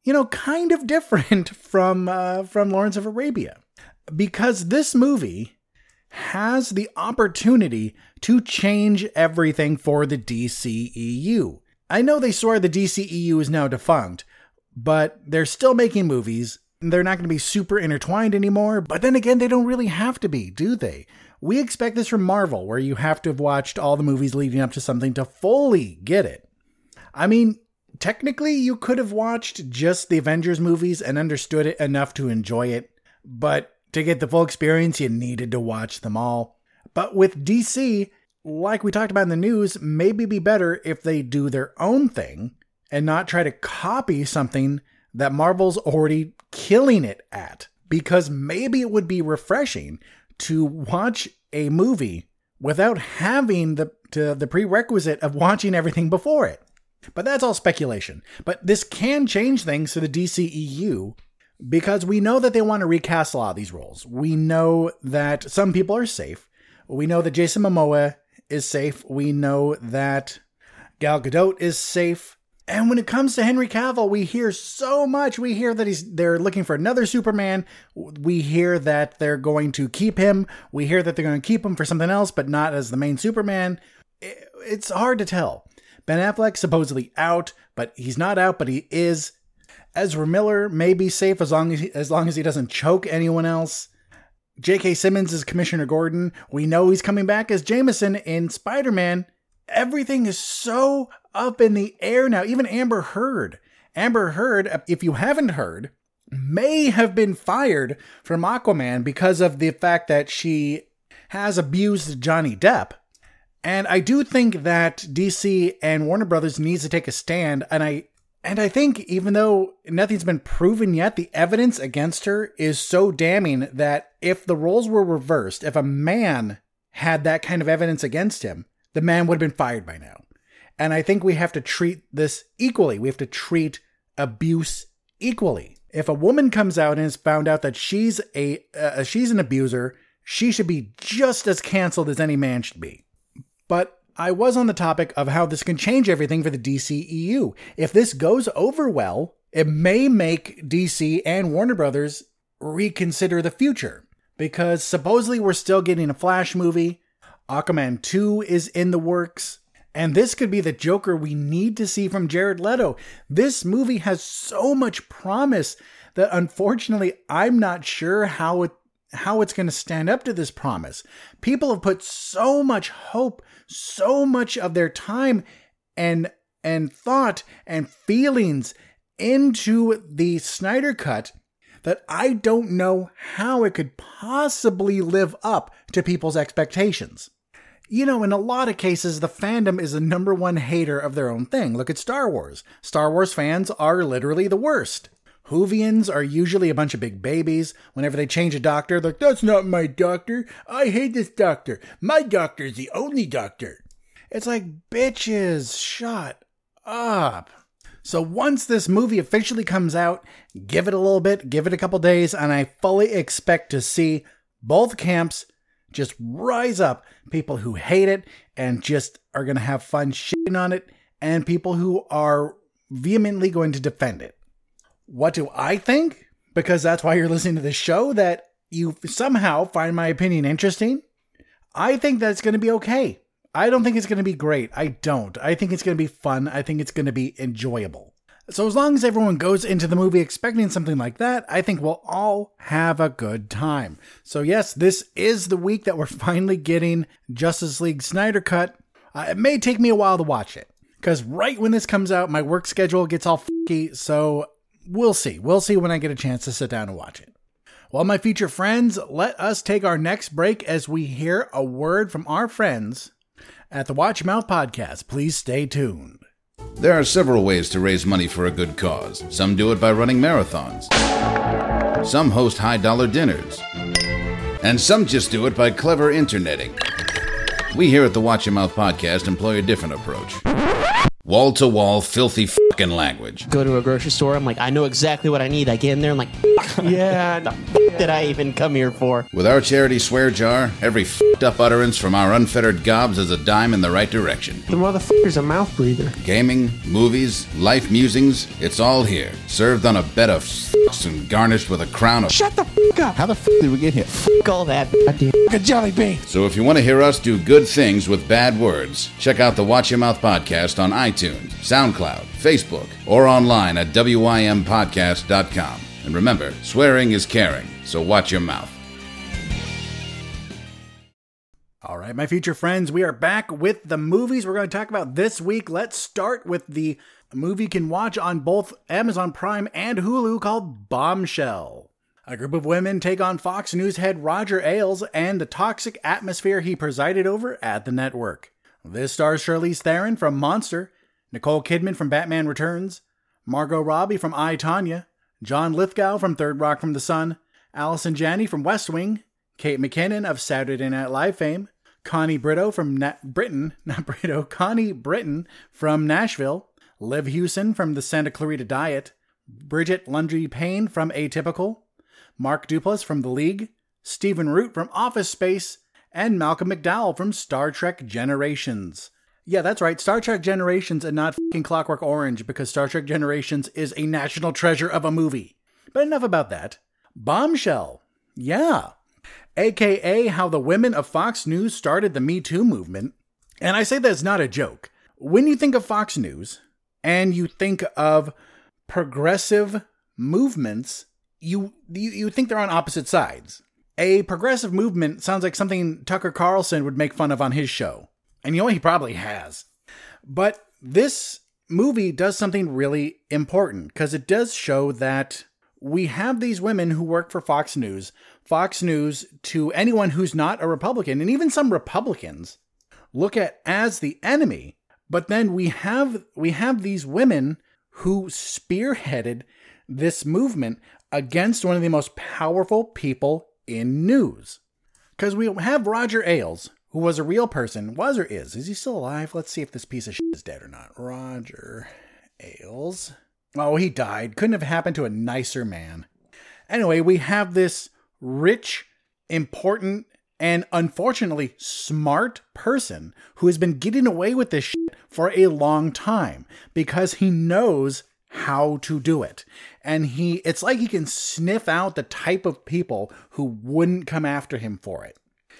you know, kind of different from, uh, from Lawrence of Arabia. Because this movie has the opportunity to change everything for the D C E U. I know they swear the D C E U is now defunct, but they're still making movies. They're not going to be super intertwined anymore, but then again, they don't really have to be, do they? We expect this from Marvel, where you have to have watched all the movies leading up to something to fully get it. I mean, technically, you could have watched just the Avengers movies and understood it enough to enjoy it, but to get the full experience, you needed to watch them all. But with D C, like we talked about in the news, maybe be better if they do their own thing and not try to copy something that Marvel's already killing it at. Because maybe it would be refreshing to watch a movie without having the, to, the prerequisite of watching everything before it. But that's all speculation. But this can change things to the D C E U. Because we know that they want to recast a lot of these roles. We know that some people are safe. We know that Jason Momoa is safe. We know that Gal Gadot is safe. And when it comes to Henry Cavill, we hear so much. We hear that he's they're looking for another Superman. We hear that they're going to keep him. We hear that they're going to keep him for something else, but not as the main Superman. It's hard to tell. Ben Affleck supposedly out, but he's not out, but he is. Ezra Miller may be safe as long as he, as long as he doesn't choke anyone else. J K. Simmons is Commissioner Gordon. We know he's coming back as Jameson in Spider-Man. Everything is so up in the air now. Even Amber Heard. Amber Heard, if you haven't heard, may have been fired from Aquaman because of the fact that she has abused Johnny Depp. And I do think that D C and Warner Brothers needs to take a stand, and I And I think even though nothing's been proven yet, the evidence against her is so damning that if the roles were reversed, if a man had that kind of evidence against him, the man would have been fired by now. And I think we have to treat this equally. We have to treat abuse equally. If a woman comes out and is found out that she's a uh, she's an abuser, she should be just as canceled as any man should be. But I was on the topic of how this can change everything for the D C E U. If this goes over well, it may make D C and Warner Brothers reconsider the future, because supposedly we're still getting a Flash movie, Aquaman two is in the works, and this could be the Joker we need to see from Jared Leto. This movie has so much promise that unfortunately I'm not sure how it how it's going to stand up to this promise. People have put so much hope, so much of their time and and thought and feelings into the Snyder Cut that I don't know how it could possibly live up to people's expectations. You know, in a lot of cases, the fandom is the number one hater of their own thing. Look at Star Wars. Star Wars fans are literally the worst. Whovians are usually a bunch of big babies. Whenever they change a doctor, they're like, that's not my doctor. I hate this doctor. My doctor is the only doctor. It's like, bitches, shut up. So once this movie officially comes out, give it a little bit, give it a couple days, and I fully expect to see both camps just rise up. People who hate it and just are going to have fun shitting on it, and people who are vehemently going to defend it. What do I think? Because that's why you're listening to this show, that you somehow find my opinion interesting. I think that it's going to be okay. I don't think it's going to be great. I don't. I think it's going to be fun. I think it's going to be enjoyable. So as long as everyone goes into the movie expecting something like that, I think we'll all have a good time. So yes, this is the week that we're finally getting Justice League Snyder Cut. Uh, it may take me a while to watch it, because right when this comes out, my work schedule gets all f***y, so we'll see. We'll see when I get a chance to sit down and watch it. Well, my future friends, let us take our next break as we hear a word from our friends at the Watch Your Mouth Podcast. Please stay tuned. There are several ways to raise money for a good cause. Some do it by running marathons. Some host high-dollar dinners. And some just do it by clever interneting. We here at the Watch Your Mouth Podcast employ a different approach. Wall-to-wall, filthy f***ing language. Go to a grocery store, I'm like, I know exactly what I need. I get in there, I'm like, yeah, the f*** did I even come here for? With our charity swear jar, every f***ed up utterance from our unfettered gobs is a dime in the right direction. The motherfucker's a mouth breather. Gaming, movies, life musings, it's all here. Served on a bed of f***s and garnished with a crown of... Shut the f*** up! How the f*** did we get here? F*** all that goddamn f*** a jelly bean. So if you want to hear us do good things with bad words, check out the Watch Your Mouth Podcast on iTunes. iTunes, SoundCloud, Facebook, or online at W Y M podcast dot com. And remember, swearing is caring, so watch your mouth. All right, my future friends, we are back with the movies we're going to talk about this week. Let's start with the movie you can watch on both Amazon Prime and Hulu called Bombshell. A group of women take on Fox News head Roger Ailes and the toxic atmosphere he presided over at the network. This stars Charlize Theron from Monster, Nicole Kidman from Batman Returns, Margot Robbie from I, Tonya, John Lithgow from Third Rock from the Sun, Allison Janney from West Wing, Kate McKinnon of Saturday Night Live fame, Connie Britto from Na- Britain, not Britto, Connie Britton from Nashville, Liv Hewson from the Santa Clarita Diet, Bridget Lundy Payne from Atypical, Mark Duplass from The League, Stephen Root from Office Space, and Malcolm McDowell from Star Trek Generations. Yeah, that's right, Star Trek Generations and not f***ing Clockwork Orange, because Star Trek Generations is a national treasure of a movie. But enough about that. Bombshell. Yeah. A K A how the women of Fox News started the Me Too movement. And I say that's not a joke. When you think of Fox News, and you think of progressive movements, you you, you think they're on opposite sides. A progressive movement sounds like something Tucker Carlson would make fun of on his show. And you know what? He probably has. But this movie does something really important, because it does show that we have these women who work for Fox News. Fox News, to anyone who's not a Republican, and even some Republicans, look at as the enemy. But then we have we have these women who spearheaded this movement against one of the most powerful people in news. Because we have Roger Ailes, who was a real person, was or is. Is he still alive? Let's see if this piece of shit is dead or not. Roger Ailes. Oh, he died. Couldn't have happened to a nicer man. Anyway, we have this rich, important and unfortunately smart person who has been getting away with this shit for a long time because he knows how to do it. And he, it's like he can sniff out the type of people who wouldn't come after him for it.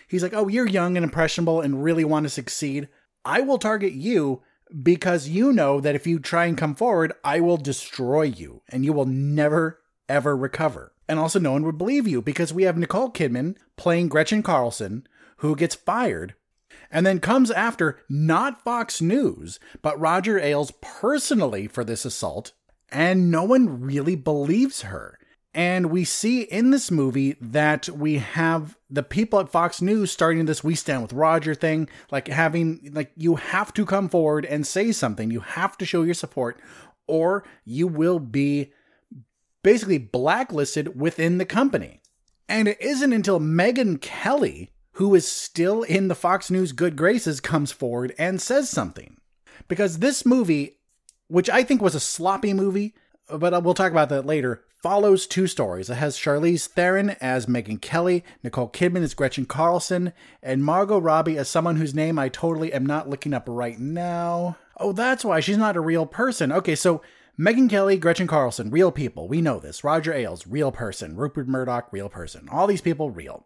He's like, oh, you're young and impressionable and really want to succeed. I will target you because you know that if you try and come forward, I will destroy you and you will never, ever recover. And also no one would believe you because we have Nicole Kidman playing Gretchen Carlson, who gets fired and then comes after not Fox News, but Roger Ailes personally for this assault. And no one really believes her. And we see in this movie that we have the people at Fox News starting this We Stand With Roger thing, like having, like, you have to come forward and say something. You have to show your support, or you will be basically blacklisted within the company. And it isn't until Megyn Kelly, who is still in the Fox News good graces, comes forward and says something. Because this movie, which I think was a sloppy movie, but we'll talk about that later, follows two stories. It has Charlize Theron as Megyn Kelly, Nicole Kidman as Gretchen Carlson, and Margot Robbie as someone whose name I totally am not looking up right now. Oh, that's why. She's not a real person. Okay, so Megyn Kelly, Gretchen Carlson, real people. We know this. Roger Ailes, real person. Rupert Murdoch, real person. All these people, real.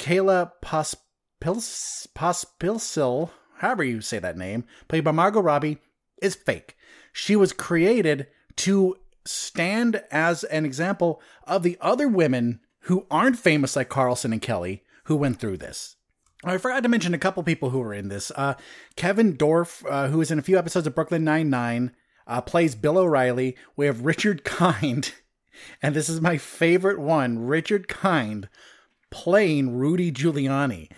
Kayla Pospils- Pospilsil, however you say that name, played by Margot Robbie, is fake. She was created to stand as an example of the other women who aren't famous like Carlson and Kelly who went through this. I forgot to mention a couple people who were in this. Uh, Kevin Dorff, uh, who is in a few episodes of Brooklyn Nine-Nine, uh, plays Bill O'Reilly. We have Richard Kind, and this is my favorite one, Richard Kind playing Rudy Giuliani.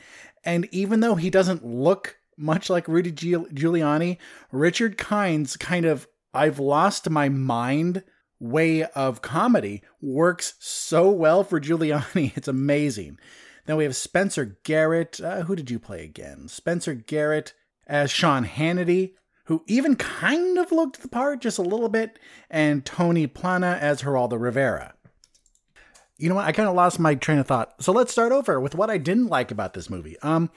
And even though he doesn't look much like Rudy Giuliani, Richard Kind's kind of I've lost my mind way of comedy works so well for Giuliani. It's amazing. Then we have Spencer Garrett. Uh, who did you play again? Spencer Garrett as Sean Hannity, who even kind of looked the part just a little bit, and Tony Plana as Geraldo Rivera. You know what? I kind of lost my train of thought. So let's start over with what I didn't like about this movie. Um,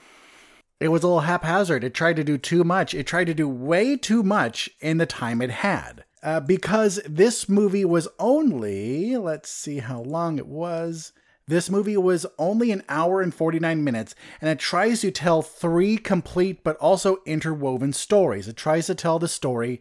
It was a little haphazard. It tried to do too much. It tried to do way too much in the time it had. Uh, because this movie was only, let's see how long it was. This movie was only an hour and forty-nine minutes, and it tries to tell three complete but also interwoven stories. It tries to tell the story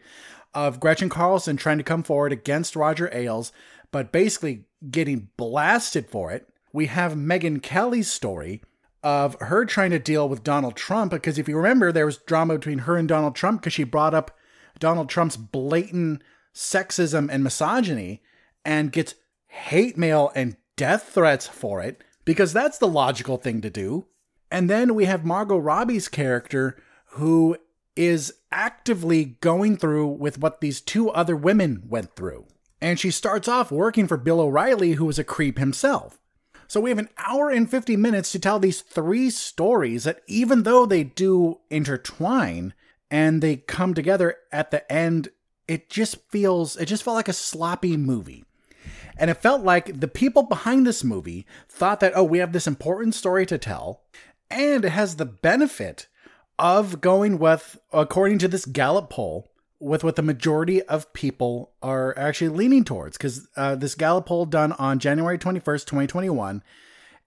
of Gretchen Carlson trying to come forward against Roger Ailes, but basically getting blasted for it. We have Megyn Kelly's story of her trying to deal with Donald Trump, because if you remember, there was drama between her and Donald Trump because she brought up Donald Trump's blatant sexism and misogyny and gets hate mail and death threats for it, because that's the logical thing to do. And then we have Margot Robbie's character, who is actively going through with what these two other women went through. And she starts off working for Bill O'Reilly, who was a creep himself. So we have an hour and fifty minutes to tell these three stories that, even though they do intertwine and they come together at the end, it just feels, it just felt like a sloppy movie. And it felt like the people behind this movie thought that, oh, we have this important story to tell, and it has the benefit of going with, according to this Gallup poll, with what the majority of people are actually leaning towards. Because uh, this Gallup poll done on January twenty-first, twenty twenty-one,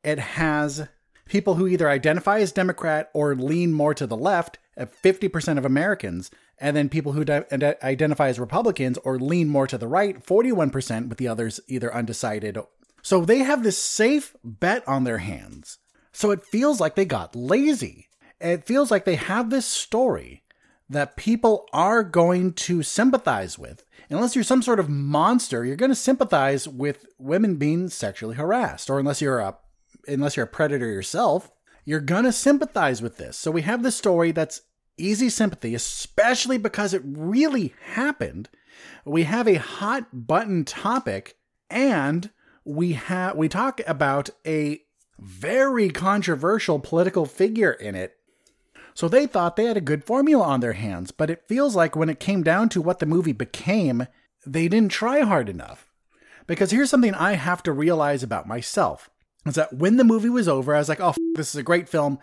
it has people who either identify as Democrat or lean more to the left at fifty percent of Americans, and then people who di- identify as Republicans or lean more to the right, forty-one percent, with the others either undecided. So they have this safe bet on their hands. So it feels like they got lazy. It feels like they have this story that people are going to sympathize with. Unless you're some sort of monster, you're going to sympathize with women being sexually harassed, or unless you're a unless you're a predator yourself, you're going to sympathize with this. So we have this story that's easy sympathy, especially because it really happened. We have a hot button topic, and we have we talk about a very controversial political figure in it. So they thought they had a good formula on their hands, but it feels like when it came down to what the movie became, they didn't try hard enough. Because here's something I have to realize about myself. is that when the movie was over, I was like, oh, f- this is a great film.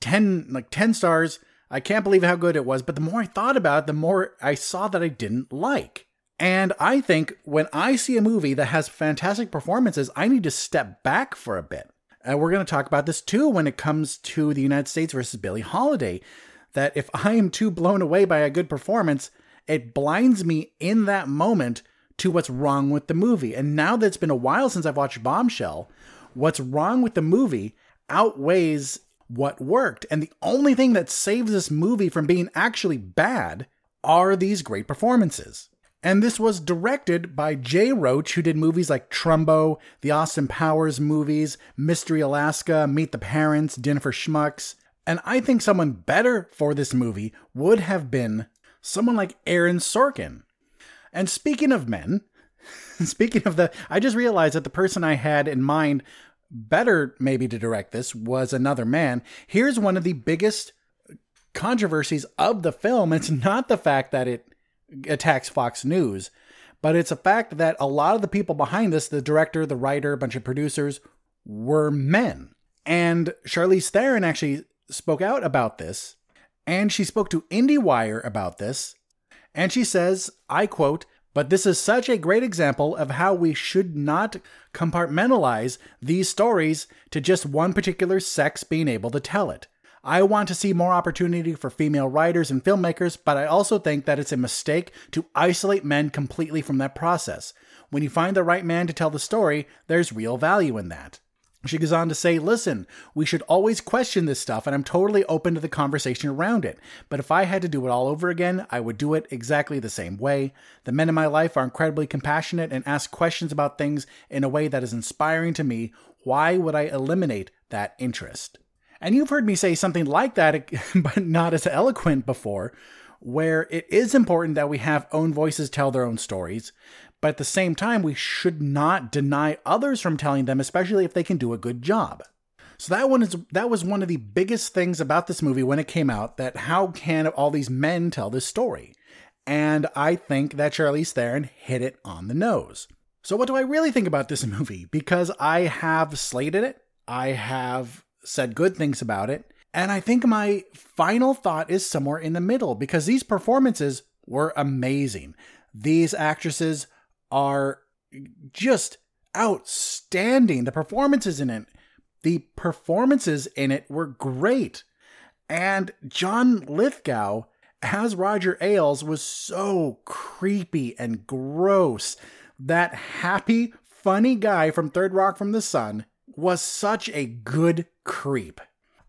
ten, like ten stars. I can't believe how good it was. But the more I thought about it, the more I saw that I didn't like. And I think when I see a movie that has fantastic performances, I need to step back for a bit. And we're going to talk about this too when it comes to the United States versus Billie Holiday. That if I am too blown away by a good performance, it blinds me in that moment to what's wrong with the movie. And now that it's been a while since I've watched Bombshell, what's wrong with the movie outweighs what worked. And the only thing that saves this movie from being actually bad are these great performances. And this was directed by Jay Roach, who did movies like Trumbo, the Austin Powers movies, Mystery Alaska, Meet the Parents, Dinner for Schmucks. And I think someone better for this movie would have been someone like Aaron Sorkin. And speaking of men, speaking of the, I just realized that the person I had in mind better maybe to direct this was another man. Here's one of the biggest controversies of the film. It's not the fact that it attacks Fox News, but it's a fact that a lot of the people behind this, the director, the writer, a bunch of producers, were men. And Charlize Theron actually spoke out about this, and she spoke to IndieWire about this, and she says, I quote, "But this is such a great example of how we should not compartmentalize these stories to just one particular sex being able to tell it. I want to see more opportunity for female writers and filmmakers, but I also think that it's a mistake to isolate men completely from that process. When you find the right man to tell the story, there's real value in that." She goes on to say, listen, we should always question this stuff, and I'm totally open to the conversation around it. But if I had to do it all over again, I would do it exactly the same way. The men in my life are incredibly compassionate and ask questions about things in a way that is inspiring to me. Why would I eliminate that interest? And you've heard me say something like that, but not as eloquent before, where it is important that we have own voices tell their own stories. But at the same time, we should not deny others from telling them, especially if they can do a good job. So that one is that was one of the biggest things about this movie when it came out, that how can all these men tell this story? And I think that Charlize Theron hit it on the nose. So what do I really think about this movie? Because I have slated it, I have said good things about it, and I think my final thought is somewhere in the middle, because these performances were amazing. These actresses are just outstanding. The performances in it, the performances in it were great. And John Lithgow as Roger Ailes was so creepy and gross. That happy, funny guy from Third Rock from the Sun was such a good creep.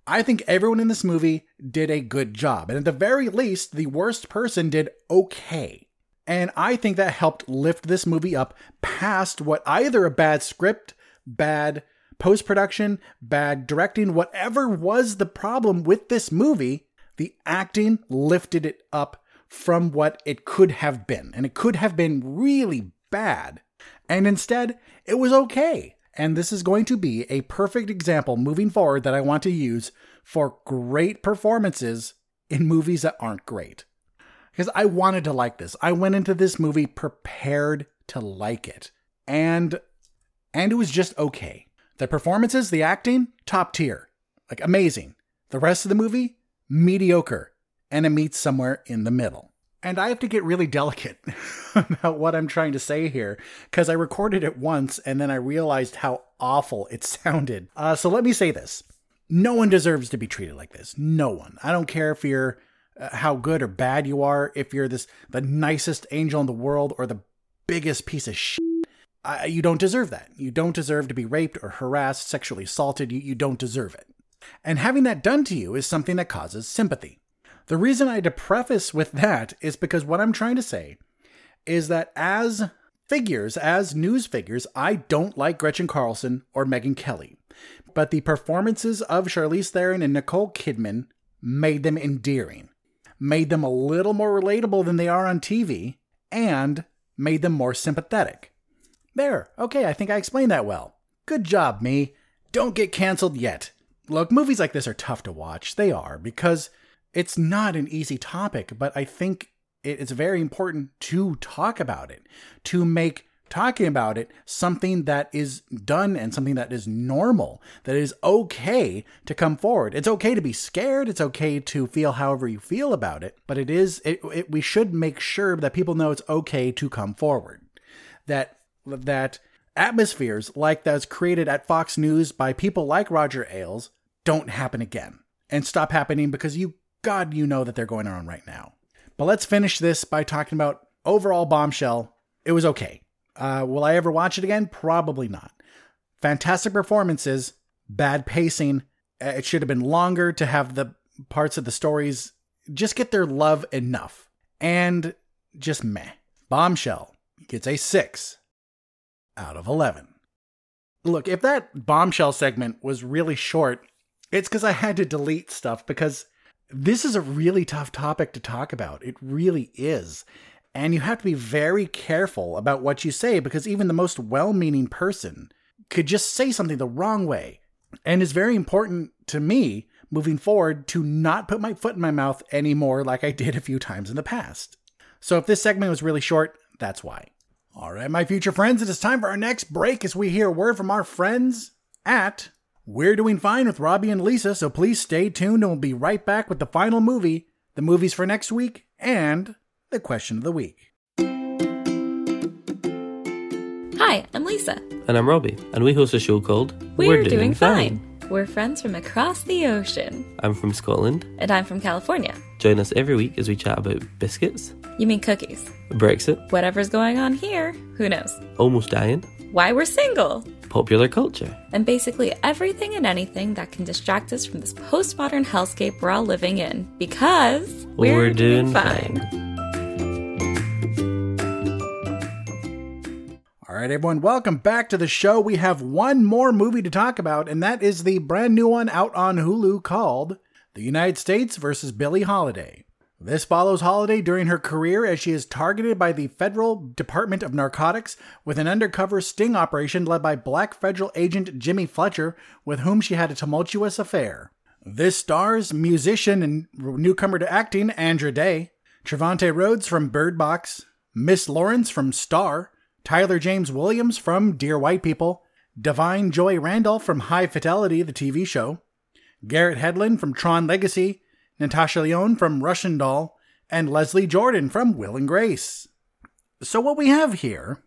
I think everyone in this movie did a good job. And at the very least, the worst person did okay. And I think that helped lift this movie up past what either a bad script, bad post-production, bad directing, whatever was the problem with this movie, the acting lifted it up from what it could have been. And it could have been really bad. And instead, it was okay. And this is going to be a perfect example moving forward that I want to use for great performances in movies that aren't great. Because I wanted to like this. I went into this movie prepared to like it. And and it was just okay. The performances, the acting, top tier. Like, amazing. The rest of the movie, mediocre. And it meets somewhere in the middle. And I have to get really delicate about what I'm trying to say here. Because I recorded it once, and then I realized how awful it sounded. Uh, so let me say this. No one deserves to be treated like this. No one. I don't care if you're... Uh, how good or bad you are, if you're this the nicest angel in the world or the biggest piece of shit. I, you don't deserve that. You don't deserve to be raped or harassed, sexually assaulted. You, you don't deserve it. And having that done to you is something that causes sympathy. The reason I had to preface with that is because what I'm trying to say is that as figures, as news figures, I don't like Gretchen Carlson or Megyn Kelly. But the performances of Charlize Theron and Nicole Kidman made them endearing, made them a little more relatable than they are on T V, and made them more sympathetic. There, okay, I think I explained that well. Good job, me. Don't get canceled yet. Look, movies like this are tough to watch. They are, because it's not an easy topic, but I think it's very important to talk about it, to make talking about it, something that is done and something that is normal, that is okay to come forward. It's okay to be scared. It's okay to feel however you feel about it, but it is, it, it, we should make sure that people know it's okay to come forward. That, that atmospheres like that's created at Fox News by people like Roger Ailes don't happen again and stop happening, because you, God, you know that they're going on right now. But let's finish this by talking about overall Bombshell. It was okay. Uh, will I ever watch it again? Probably not. Fantastic performances, bad pacing. It should have been longer to have the parts of the stories just get their love enough. And just meh. Bombshell gets a six out of eleven. Look, if that Bombshell segment was really short, it's because I had to delete stuff, because this is a really tough topic to talk about. It really is. And you have to be very careful about what you say, because even the most well-meaning person could just say something the wrong way. And it's very important to me, moving forward, to not put my foot in my mouth anymore like I did a few times in the past. So if this segment was really short, that's why. All right, my future friends, it is time for our next break as we hear a word from our friends at We're Doing Fine with Robbie and Lisa, so please stay tuned and we'll be right back with the final movie, the movies for next week, and the question of the week. Hi, I'm Lisa. And I'm Robbie, and we host a show called We're, We're Doing, Doing Fine. Fine. We're friends from across the ocean. I'm from Scotland. And I'm from California. Join us every week as we chat about biscuits. You mean cookies. Brexit. Whatever's going on here, who knows. Almost dying. Why we're single. Popular culture. And basically everything and anything that can distract us from this postmodern hellscape we're all living in. Because we're, we're doing, doing fine. fine. All right, everyone, welcome back to the show. We have one more movie to talk about, and that is the brand new one out on Hulu called The United States versus Billie Holiday. This follows Holiday during her career as she is targeted by the Federal Department of Narcotics with an undercover sting operation led by black federal agent Jimmy Fletcher, with whom she had a tumultuous affair. This stars musician and newcomer to acting Andra Day, Trevante Rhodes from Bird Box, Miss Lawrence from Star, Tyler James Williams from Dear White People, Divine Joy Randolph from High Fidelity, the T V show, Garrett Hedlund from Tron Legacy, Natasha Lyonne from Russian Doll, and Leslie Jordan from Will and Grace. So what we have here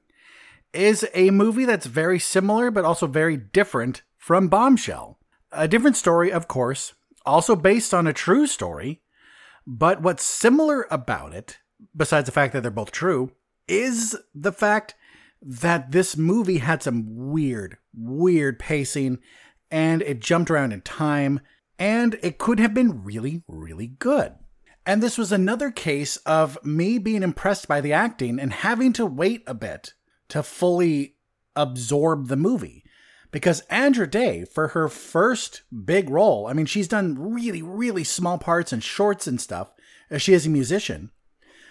is a movie that's very similar but also very different from Bombshell. A different story, of course, also based on a true story, but what's similar about it, besides the fact that they're both true, is the fact that this movie had some weird, weird pacing, and it jumped around in time, and it could have been really, really good. And this was another case of me being impressed by the acting and having to wait a bit to fully absorb the movie. Because Andra Day, for her first big role, I mean, she's done really, really small parts and shorts and stuff, as she is a musician,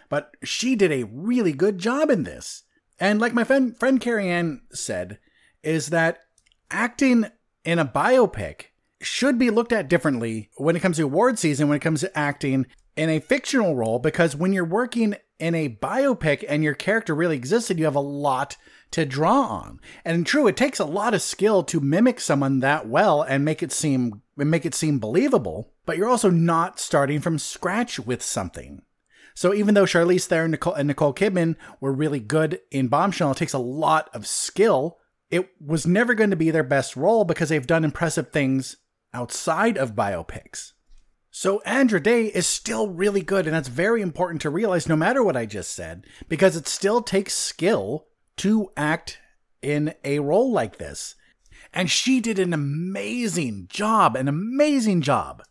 but she did a really good job in this. And like my friend, friend Carrie Ann said, is that acting in a biopic should be looked at differently when it comes to award season, when it comes to acting in a fictional role, because when you're working in a biopic and your character really existed, you have a lot to draw on. And true, it takes a lot of skill to mimic someone that well and make it seem, make it seem believable, but you're also not starting from scratch with something. So even though Charlize Theron Nicole, and Nicole Kidman were really good in Bombshell, it takes a lot of skill. It was never going to be their best role because they've done impressive things outside of biopics. So Andra Day is still really good, and that's very important to realize no matter what I just said, because it still takes skill to act in a role like this. And she did an amazing job, an amazing job.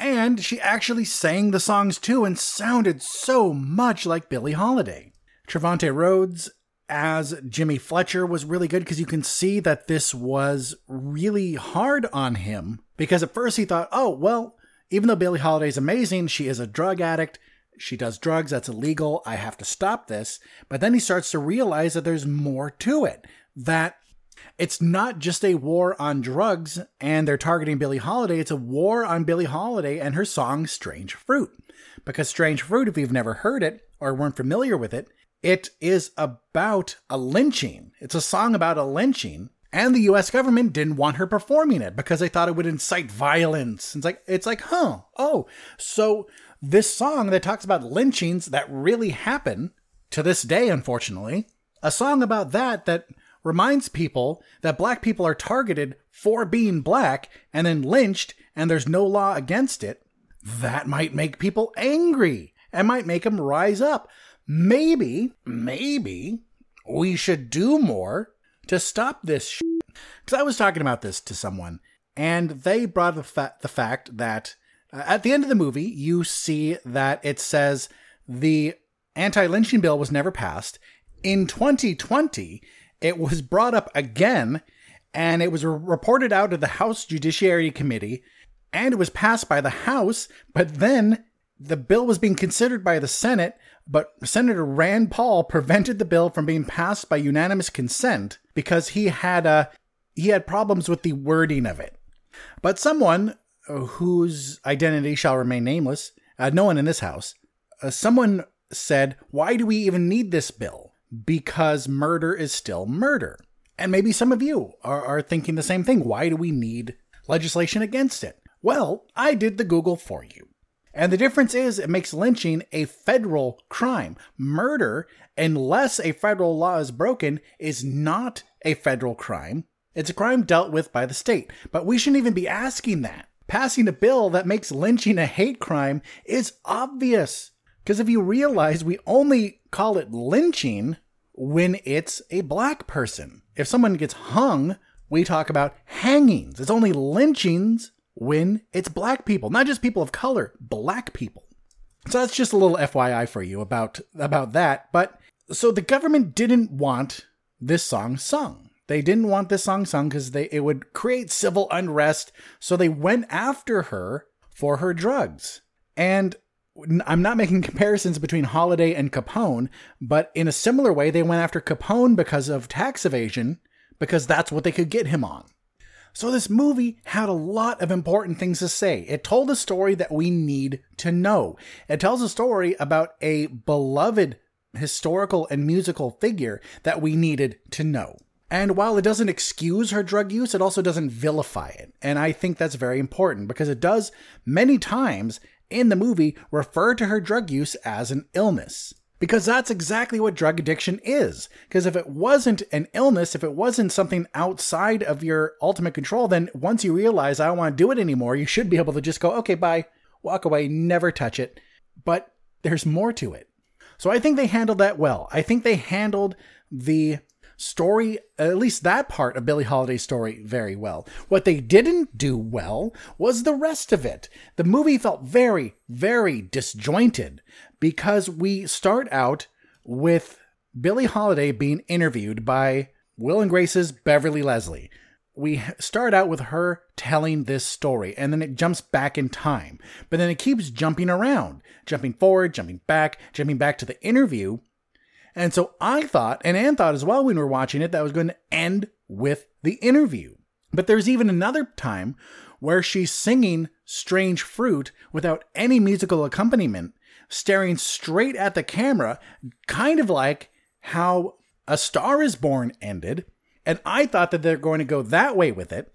And she actually sang the songs too and sounded so much like Billie Holiday. Trevante Rhodes as Jimmy Fletcher was really good, because you can see that this was really hard on him, because at first he thought, oh, well, even though Billie Holiday is amazing, she is a drug addict. She does drugs. That's illegal. I have to stop this. But then he starts to realize that there's more to it, that it's not just a war on drugs and they're targeting Billie Holiday. It's a war on Billie Holiday and her song Strange Fruit. Because Strange Fruit, if you've never heard it or weren't familiar with it, It is about a lynching. It's a song about a lynching, and the U S government didn't want her performing it because they thought it would incite violence. It's like, it's like, huh, oh, so this song that talks about lynchings that really happen to this day, unfortunately, a song about that that reminds people that black people are targeted for being black and then lynched, and there's no law against it, that might make people angry and might make them rise up. Maybe, maybe we should do more to stop this shit. Because I was talking about this to someone, and they brought the, fa- the fact that uh, at the end of the movie, you see that it says the anti-lynching bill was never passed. In twenty twenty, it was brought up again, and it was re- reported out to the House Judiciary Committee, and it was passed by the House, but then the bill was being considered by the Senate, but Senator Rand Paul prevented the bill from being passed by unanimous consent because he had uh, he had problems with the wording of it. But someone whose identity shall remain nameless, uh, no one in this house, uh, someone said, why do we even need this bill? Because murder is still murder. And maybe some of you are, are thinking the same thing. Why do we need legislation against it? Well, I did the Google for you. And the difference is it makes lynching a federal crime. Murder, unless a federal law is broken, is not a federal crime. It's a crime dealt with by the state. But we shouldn't even be asking that. Passing a bill that makes lynching a hate crime is obvious. Because if you realize, we only call it lynching when it's a black person. If someone gets hung, we talk about hangings. It's only lynchings when it's black people, not just people of color, black people. So that's just a little F Y I for you about, about that. But so the government didn't want this song sung. They didn't want this song sung because they it would create civil unrest. So they went after her for her drugs. And I'm not making comparisons between Holiday and Capone, but in a similar way, they went after Capone because of tax evasion, because that's what they could get him on. So this movie had a lot of important things to say. It told a story that we need to know. It tells a story about a beloved historical and musical figure that we needed to know. And while it doesn't excuse her drug use, it also doesn't vilify it. And I think that's very important because it does many times in the movie refer to her drug use as an illness. Because that's exactly what drug addiction is. Because if it wasn't an illness, if it wasn't something outside of your ultimate control, then once you realize, I don't want to do it anymore, you should be able to just go, okay, bye, walk away, never touch it. But there's more to it. So I think they handled that well. I think they handled the story, at least that part of Billie Holiday's story, very well. What they didn't do well was the rest of it. The movie felt very, very disjointed. Because we start out with Billie Holiday being interviewed by Will and Grace's Beverly Leslie. We start out with her telling this story, and then it jumps back in time. But then it keeps jumping around, jumping forward, jumping back, jumping back to the interview. And so I thought, and Ann thought as well when we were watching it, that it was going to end with the interview. But there's even another time where she's singing Strange Fruit without any musical accompaniment, staring straight at the camera, kind of like how A Star Is Born ended. And I thought that they're going to go that way with it.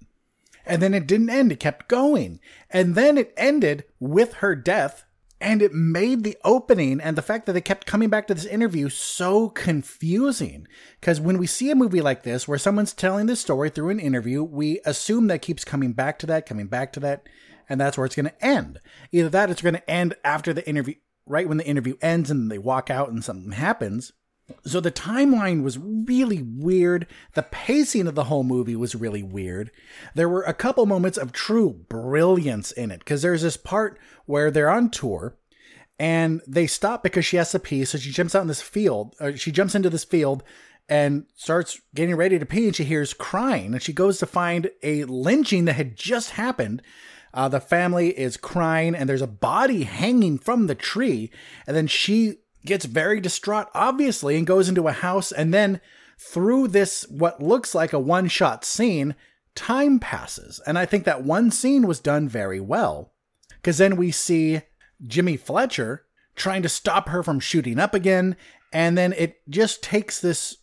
And then it didn't end. It kept going. And then it ended with her death. And it made the opening and the fact that they kept coming back to this interview so confusing. Because when we see a movie like this, where someone's telling this story through an interview, we assume that keeps coming back to that, coming back to that. And that's where it's going to end. Either that, it's going to end after the interview, right when the interview ends and they walk out and something happens. So the timeline was really weird. The pacing of the whole movie was really weird. There were a couple moments of true brilliance in it, because there's this part where they're on tour and they stop because she has to pee. So she jumps out in this field, or she jumps into this field and starts getting ready to pee, and she hears crying, and she goes to find a lynching that had just happened. Uh, the family is crying, and there's a body hanging from the tree. And then she gets very distraught, obviously, and goes into a house. And then through this, what looks like a one-shot scene, time passes. And I think that one scene was done very well. Because then we see Jimmy Fletcher trying to stop her from shooting up again. And then it just takes this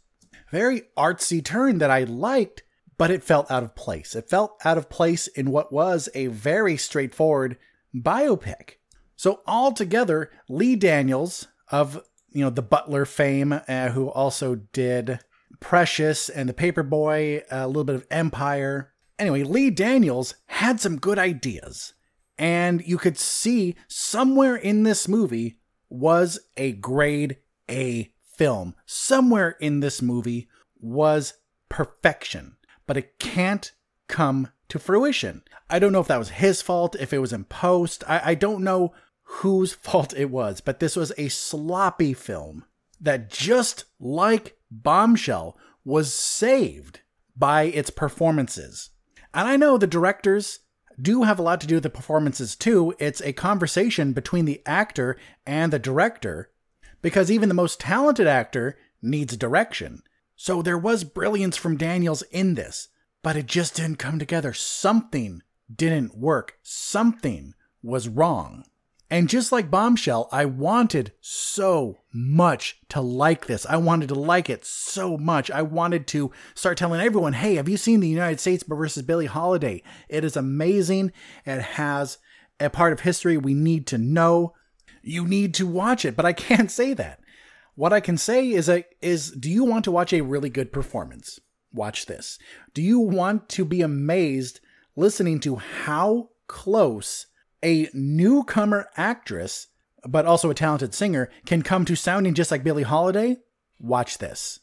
very artsy turn that I liked, but it felt out of place. It felt out of place in what was a very straightforward biopic. So altogether, Lee Daniels of, you know, the Butler fame, uh, who also did Precious and The Paperboy, a little bit of Empire. Anyway, Lee Daniels had some good ideas. And you could see somewhere in this movie was a grade A film. Somewhere in this movie was perfection, but it can't come to fruition. I don't know if that was his fault, if it was in post. I, I don't know whose fault it was, but this was a sloppy film that, just like Bombshell, was saved by its performances. And I know the directors do have a lot to do with the performances too. It's a conversation between the actor and the director, because even the most talented actor needs direction. So there was brilliance from Daniels in this, but it just didn't come together. Something didn't work. Something was wrong. And just like Bombshell, I wanted so much to like this. I wanted to like it so much. I wanted to start telling everyone, hey, have you seen The United States versus Billie Holiday? It is amazing. It has a part of history we need to know. You need to watch it, but I can't say that. What I can say is, I, is do you want to watch a really good performance? Watch this. Do you want to be amazed listening to how close a newcomer actress, but also a talented singer, can come to sounding just like Billie Holiday? Watch this.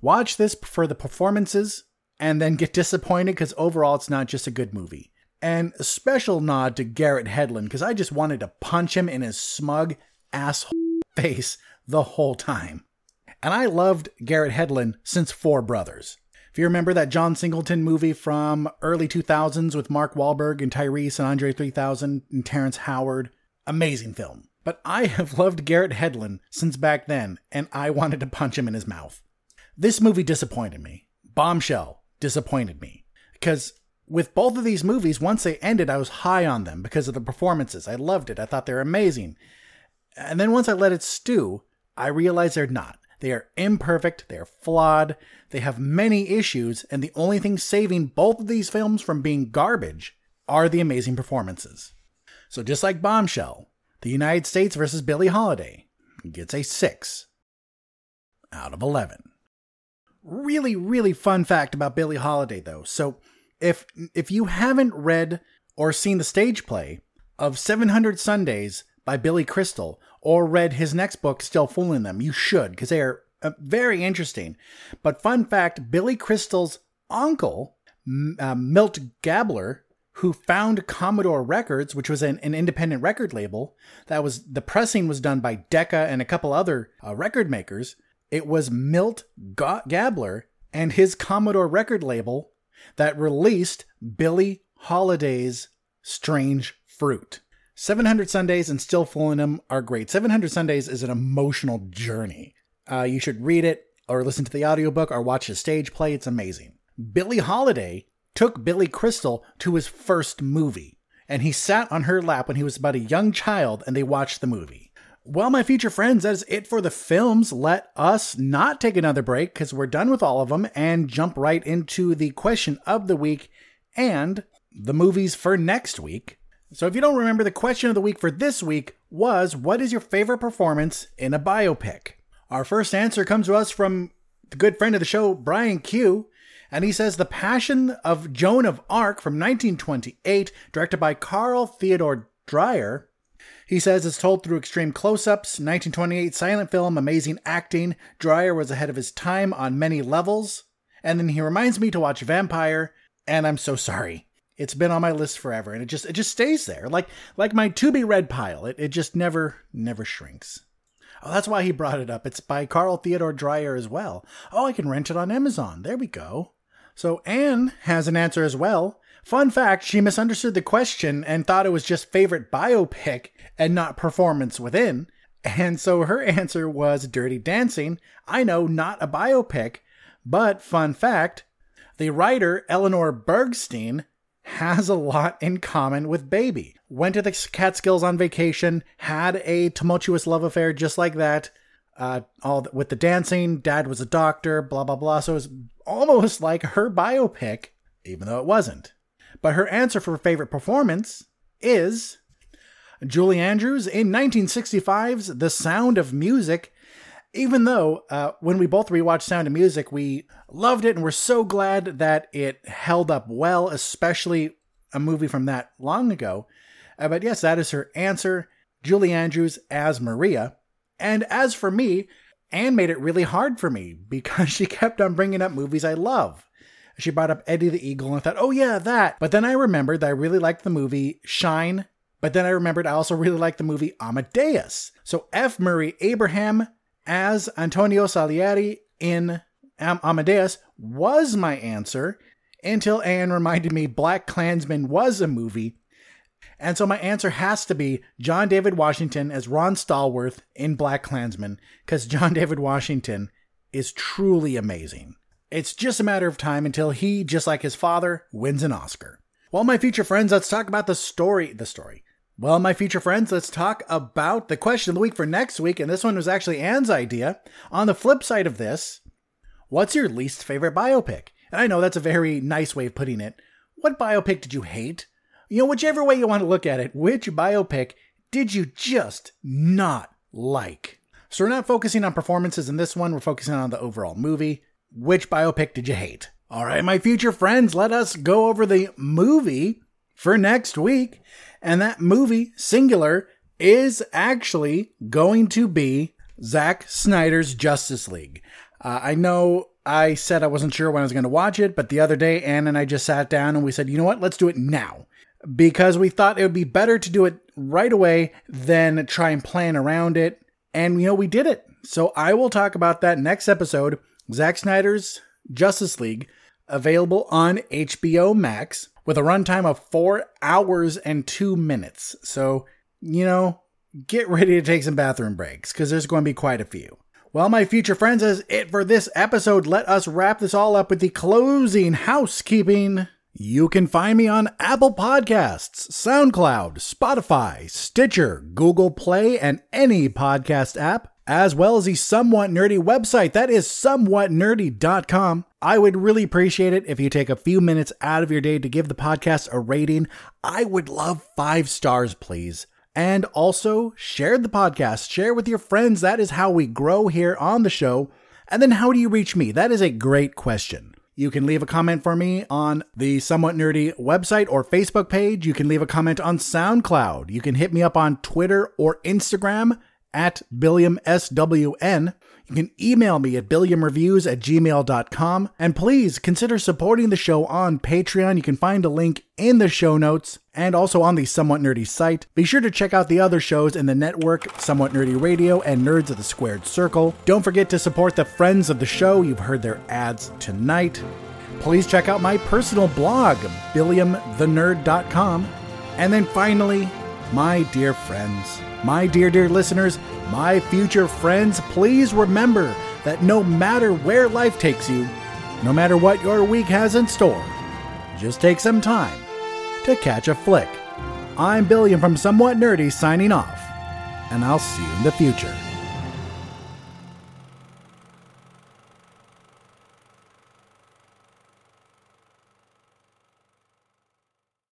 Watch this for the performances, and then get disappointed because overall it's not just a good movie. And a special nod to Garrett Hedlund, because I just wanted to punch him in his smug asshole face the whole time. And I loved Garrett Hedlund since Four Brothers. If you remember that John Singleton movie from early two thousands with Mark Wahlberg and Tyrese and Andre three thousand and Terrence Howard, amazing film. But I have loved Garrett Hedlund since back then, and I wanted to punch him in his mouth. This movie disappointed me. Bombshell disappointed me. Because with both of these movies, once they ended, I was high on them because of the performances. I loved it. I thought they were amazing. And then once I let it stew, I realized they're not. They are imperfect, they are flawed, they have many issues, and the only thing saving both of these films from being garbage are the amazing performances. So just like Bombshell, The United States versus Billie Holiday gets a six out of eleven. Really, really fun fact about Billie Holiday, though. So if if you haven't read or seen the stage play of seven hundred Sundays by Billy Crystal, or read his next book, Still Fooling Them, you should, because they are uh, very interesting. But fun fact, Billy Crystal's uncle, M- uh, Milt Gabler, who found Commodore Records, which was an, an independent record label, that was the pressing was done by Decca and a couple other uh, record makers. It was Milt Ga- Gabler and his Commodore record label that released Billie Holiday's Strange Fruit. seven hundred Sundays and Still Fooling Them are great. seven hundred Sundays is an emotional journey. Uh, you should read it or listen to the audiobook or watch the stage play. It's amazing. Billie Holiday took Billy Crystal to his first movie, and he sat on her lap when he was about a young child, and they watched the movie. Well, my future friends, that is it for the films. Let us not take another break because we're done with all of them and jump right into the question of the week and the movies for next week. So if you don't remember, the question of the week for this week was, what is your favorite performance in a biopic? Our first answer comes to us from the good friend of the show, Brian Q. And he says, The Passion of Joan of Arc from nineteen twenty-eight, directed by Carl Theodore Dreyer. He says, it's told through extreme close-ups, nineteen twenty-eight silent film, amazing acting. Dreyer was ahead of his time on many levels. And then he reminds me to watch Vampire, and I'm so sorry. It's been on my list forever, and it just it just stays there. Like like my to-be-read pile. It it just never, never shrinks. Oh, that's why he brought it up. It's by Carl Theodore Dreyer as well. Oh, I can rent it on Amazon. There we go. So Anne has an answer as well. Fun fact, she misunderstood the question and thought it was just favorite biopic and not performance within. And so her answer was Dirty Dancing. I know, not a biopic, but fun fact, the writer Eleanor Bergstein has a lot in common with Baby. Went to the Catskills on vacation, had a tumultuous love affair just like that, uh, all the, with the dancing, dad was a doctor, blah, blah, blah. So it was almost like her biopic, even though it wasn't. But her answer for favorite performance is Julie Andrews in nineteen sixty-five's The Sound of Music. Even though uh, when we both rewatched Sound of Music, we loved it and we're so glad that it held up well, especially a movie from that long ago. Uh, but yes, that is her answer. Julie Andrews as Maria. And as for me, Anne made it really hard for me because she kept on bringing up movies I love. She brought up Eddie the Eagle and I thought, oh yeah, that. But then I remembered that I really liked the movie Shine. But then I remembered I also really liked the movie Amadeus. So F. Murray Abraham as Antonio Salieri in Am- Amadeus was my answer until Anne reminded me Black Klansman was a movie. And so my answer has to be John David Washington as Ron Stallworth in Black Klansman, because John David Washington is truly amazing. It's just a matter of time until he, just like his father, wins an Oscar. Well, my future friends, let's talk about the story. The story. Well, my future friends, let's talk about the question of the week for next week. And this one was actually Anne's idea. On the flip side of this, what's your least favorite biopic? And I know that's a very nice way of putting it. What biopic did you hate? You know, whichever way you want to look at it, which biopic did you just not like? So we're not focusing on performances in this one. We're focusing on the overall movie. Which biopic did you hate? All right, my future friends, let us go over the movie for next week. And that movie, singular, is actually going to be Zack Snyder's Justice League. Uh, I know I said I wasn't sure when I was going to watch it, but the other day, Ann and I just sat down and we said, you know what, let's do it now. Because we thought it would be better to do it right away than try and plan around it. And, you know, we did it. So I will talk about that next episode, Zack Snyder's Justice League, available on H B O Max with a runtime of four hours and two minutes. So, you know, get ready to take some bathroom breaks because there's going to be quite a few. Well, my future friends, that's it for this episode. Let us wrap this all up with the closing housekeeping. You can find me on Apple Podcasts, SoundCloud, Spotify, Stitcher, Google Play, and any podcast app, as well as the Somewhat Nerdy website. That is somewhat nerdy dot com. I would really appreciate it if you take a few minutes out of your day to give the podcast a rating. I would love five stars, please. And also share the podcast, share with your friends. That is how we grow here on the show. And then how do you reach me? That is a great question. You can leave a comment for me on the Somewhat Nerdy website or Facebook page. You can leave a comment on SoundCloud. You can hit me up on Twitter or Instagram at Billiam S W N. You can email me at billiam reviews at gmail dot com. And please consider supporting the show on Patreon. You can find a link in the show notes and also on the Somewhat Nerdy site. Be sure to check out the other shows in the network, Somewhat Nerdy Radio and Nerds of the Squared Circle. Don't forget to support the friends of the show. You've heard their ads tonight. Please check out my personal blog, billiam the nerd dot com. And then finally, my dear friends, my dear, dear listeners, my future friends, please remember that no matter where life takes you, no matter what your week has in store, just take some time to catch a flick. I'm Billiam from Somewhat Nerdy signing off, and I'll see you in the future.